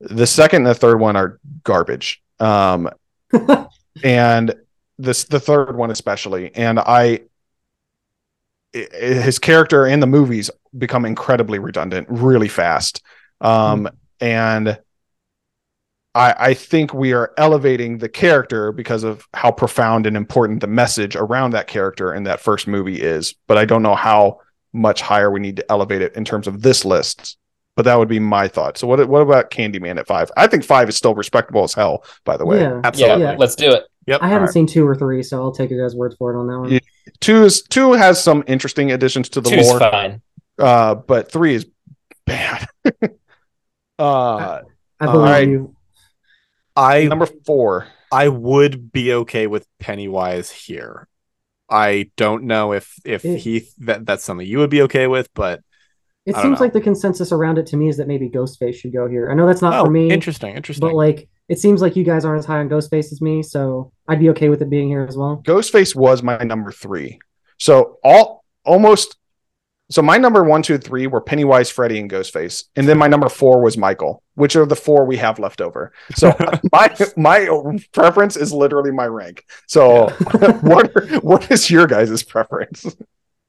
The second and the third one are garbage. Um, and this the third one especially. And I... his character and the movies become incredibly redundant really fast. Um, mm-hmm. And I, I think we are elevating the character because of how profound and important the message around that character in that first movie is, but I don't know how much higher we need to elevate it in terms of this list, but that would be my thought. So what, what about Candyman at five? I think five is still respectable as hell, by the way. Yeah. Absolutely. Yeah, let's do it. Yep. I haven't right. seen two or three, so I'll take your guys' word for it on that one. Yeah. Two is two has some interesting additions to the Two's lore. Fine. Uh, but three is bad. uh, I, I believe I, you. I number four. I would be okay with Pennywise here. I don't know if if it, Heath that that's something you would be okay with, but it seems know. like the consensus around it to me is that maybe Ghostface should go here. I know that's not oh, for me. Interesting, interesting. But like, it seems like you guys aren't as high on Ghostface as me, so I'd be okay with it being here as well. Ghostface was my number three, so all almost. So my number one, two, three were Pennywise, Freddy, and Ghostface, and then my number four was Michael, which are the four we have left over. So my my preference is literally my rank. So yeah. what are, what is your guys' preference?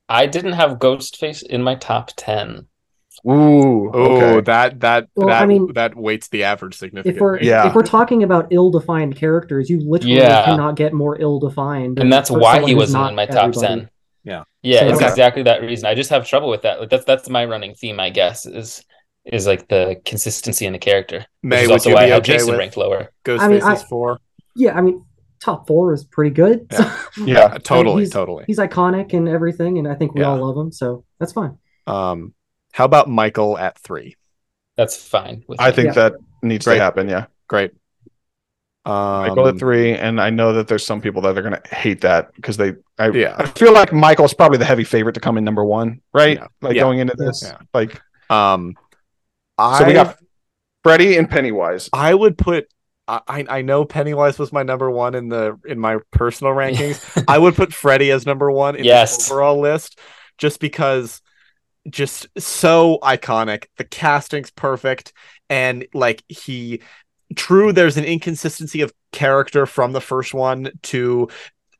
I didn't have Ghostface in my top ten. Ooh, okay. Ooh, that that well, that I mean, that weights the average significantly. If we're, yeah. if we're talking about ill-defined characters, you literally yeah. cannot get more ill-defined, and that's why he wasn't in my top everybody. ten. Yeah, yeah, so, it's okay. exactly that reason. I just have trouble with that. Like, that's that's my running theme, I guess, is is like the consistency in the character. May, would you why be okay Jason with ranked lower? Ghostface I mean, I, is four. Yeah, I mean, top four is pretty good. Yeah, so, yeah totally, I mean, he's, totally. He's iconic and everything, and I think we yeah. all love him, so that's fine. Um, how about Michael at three? That's fine. With I him. think yeah. that needs Great. to happen. Yeah, great. Um, Michael at three, and I know that there's some people that are going to hate that because they. I, yeah. I feel like Michael's probably the heavy favorite to come in number one, right? Yeah. Like yeah. going into this, yeah. like um, I, so we got Freddy and Pennywise. I would put. I I know Pennywise was my number one in the in my personal rankings. I would put Freddy as number one in yes. the overall list, just because, just so iconic. The casting's perfect, and like he. True, there's an inconsistency of character from the first one to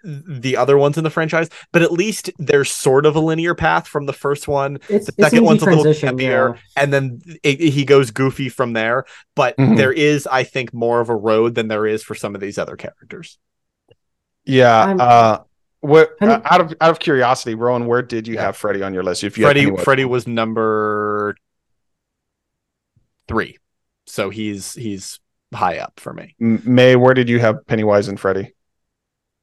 the other ones in the franchise, but at least there's sort of a linear path from the first one. It's, the second one's a little campier, yeah. and then it, it, he goes goofy from there. But mm-hmm. there is, I think, more of a road than there is for some of these other characters. Yeah. Uh, what, uh, out of out of curiosity, Rowan, where did you yeah. have Freddy on your list? If you Freddy, Freddy was number three, so he's he's. high up for me. May, where did you have Pennywise and Freddy?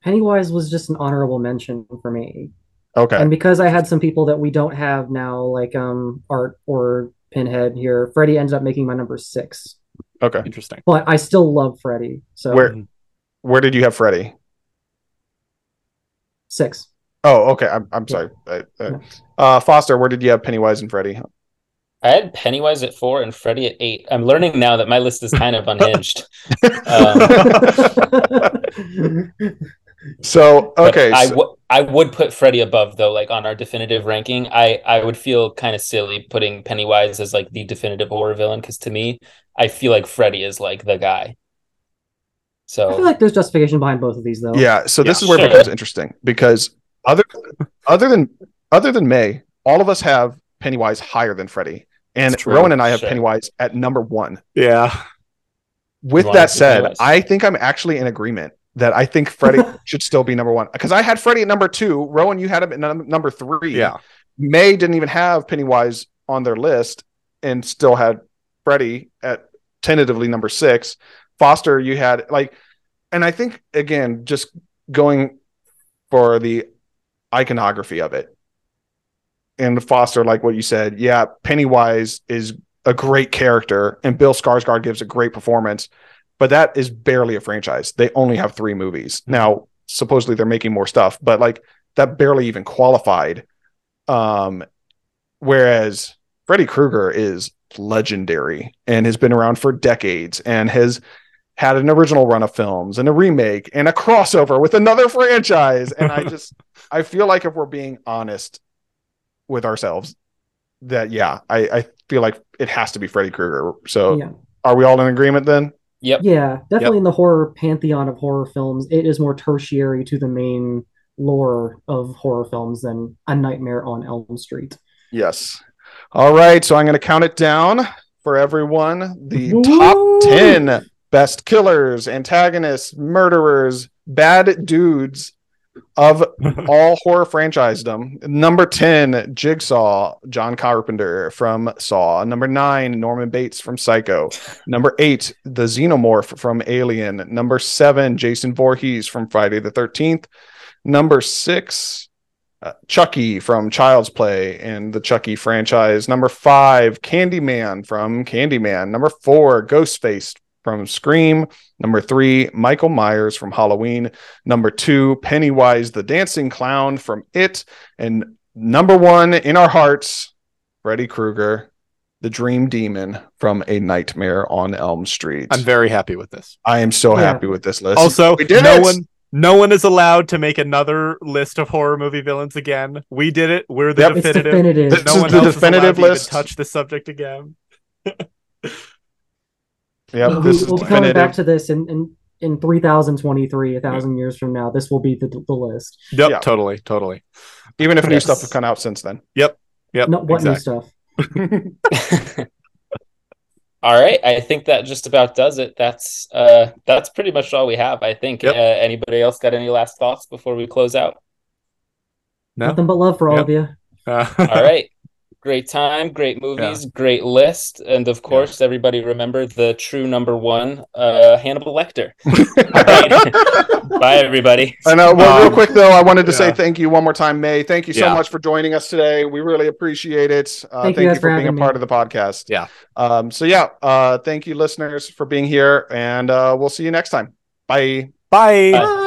Pennywise was just an honorable mention for me. Okay. And because I had some people that we don't have now, like um Art or Pinhead here, Freddy ended up making my number six. Okay. Interesting. But I still love Freddy. So where where did you have Freddy? Six. Oh, okay. I'm I'm sorry. Yeah. I, I, uh Foster, where did you have Pennywise and Freddy? I had Pennywise at four and Freddy at eight. I'm learning now that my list is kind of unhinged. um, so, okay. I, so. W- I would put Freddy above, though, like on our definitive ranking. I, I would feel kind of silly putting Pennywise as like the definitive horror villain, because to me, I feel like Freddy is like the guy. So I feel like there's justification behind both of these, though. Yeah, so this yeah, is where sure. it becomes interesting, because other, other, than, other than May, all of us have Pennywise higher than Freddy, and Rowan and I have sure. Pennywise at number one. Yeah. With that said, Pennywise. I think I'm actually in agreement that I think Freddy should still be number one, because I had Freddy at number two. Rowan, you had him at num- number three. Yeah. May didn't even have Pennywise on their list and still had Freddy at tentatively number six. Foster, you had like, and I think again, just going for the iconography of it. And Foster, like what you said, yeah, Pennywise is a great character, and Bill Skarsgård gives a great performance, but that is barely a franchise. They only have three movies. Now, supposedly they're making more stuff, but like that barely even qualified. Um, whereas Freddy Krueger is legendary and has been around for decades and has had an original run of films and a remake and a crossover with another franchise. And I just, I feel like if we're being honest with ourselves, that yeah I, I feel like it has to be Freddy Krueger. So yeah. Are we all in agreement then? Yep. Yeah, definitely. Yep. In the horror pantheon of horror films, it is more tertiary to the main lore of horror films than A Nightmare on Elm Street. Yes. All right, so I'm going to count it down for everyone. The Ooh. top ten best killers, antagonists, murderers, bad dudes of all horror franchisedom. Number ten, Jigsaw, John Carpenter from Saw. Number nine, Norman Bates from Psycho. Number eight, the Xenomorph from Alien. Number seven, Jason Voorhees from Friday the thirteenth. Number six, uh, Chucky from Child's Play and the Chucky franchise. Number five, Candyman from Candyman. Number four, Ghostface from Scream. Number three, Michael Myers from Halloween. Number two, Pennywise the Dancing Clown from It. And number one in our hearts, Freddy Krueger, the Dream Demon from A Nightmare on Elm Street. I'm very happy with this. I am so yeah. happy with this list. Also, we did no it. one no one is allowed to make another list of horror movie villains again. We did it. We're the yep, definitive. It's definitive. This no is one the else definitive is list. To touch the subject again. Yep, we'll, this we'll is be coming back to this in, in, in three thousand twenty-three, a thousand years from now. This will be the, the list. Yep, yep, totally, totally. Even if yes. new stuff has come out since then. Yep, yep. No, what exactly. new stuff? All right, I think that just about does it. That's uh, that's pretty much all we have, I think. Yep. Uh, anybody else got any last thoughts before we close out? No? Nothing but love for all yep. of you. Uh, all right. Great time, great movies, yeah. great list, and of course, yeah. everybody remember the true number one, uh, Hannibal Lecter. Bye, everybody. And uh, well, um, real quick though, I wanted to yeah. say thank you one more time, May. Thank you so yeah. much for joining us today. We really appreciate it. Uh, thank, thank you, you for being a part me. of the podcast. Yeah. Um. So yeah. Uh. Thank you, listeners, for being here, and uh, we'll see you next time. Bye. Bye. Bye.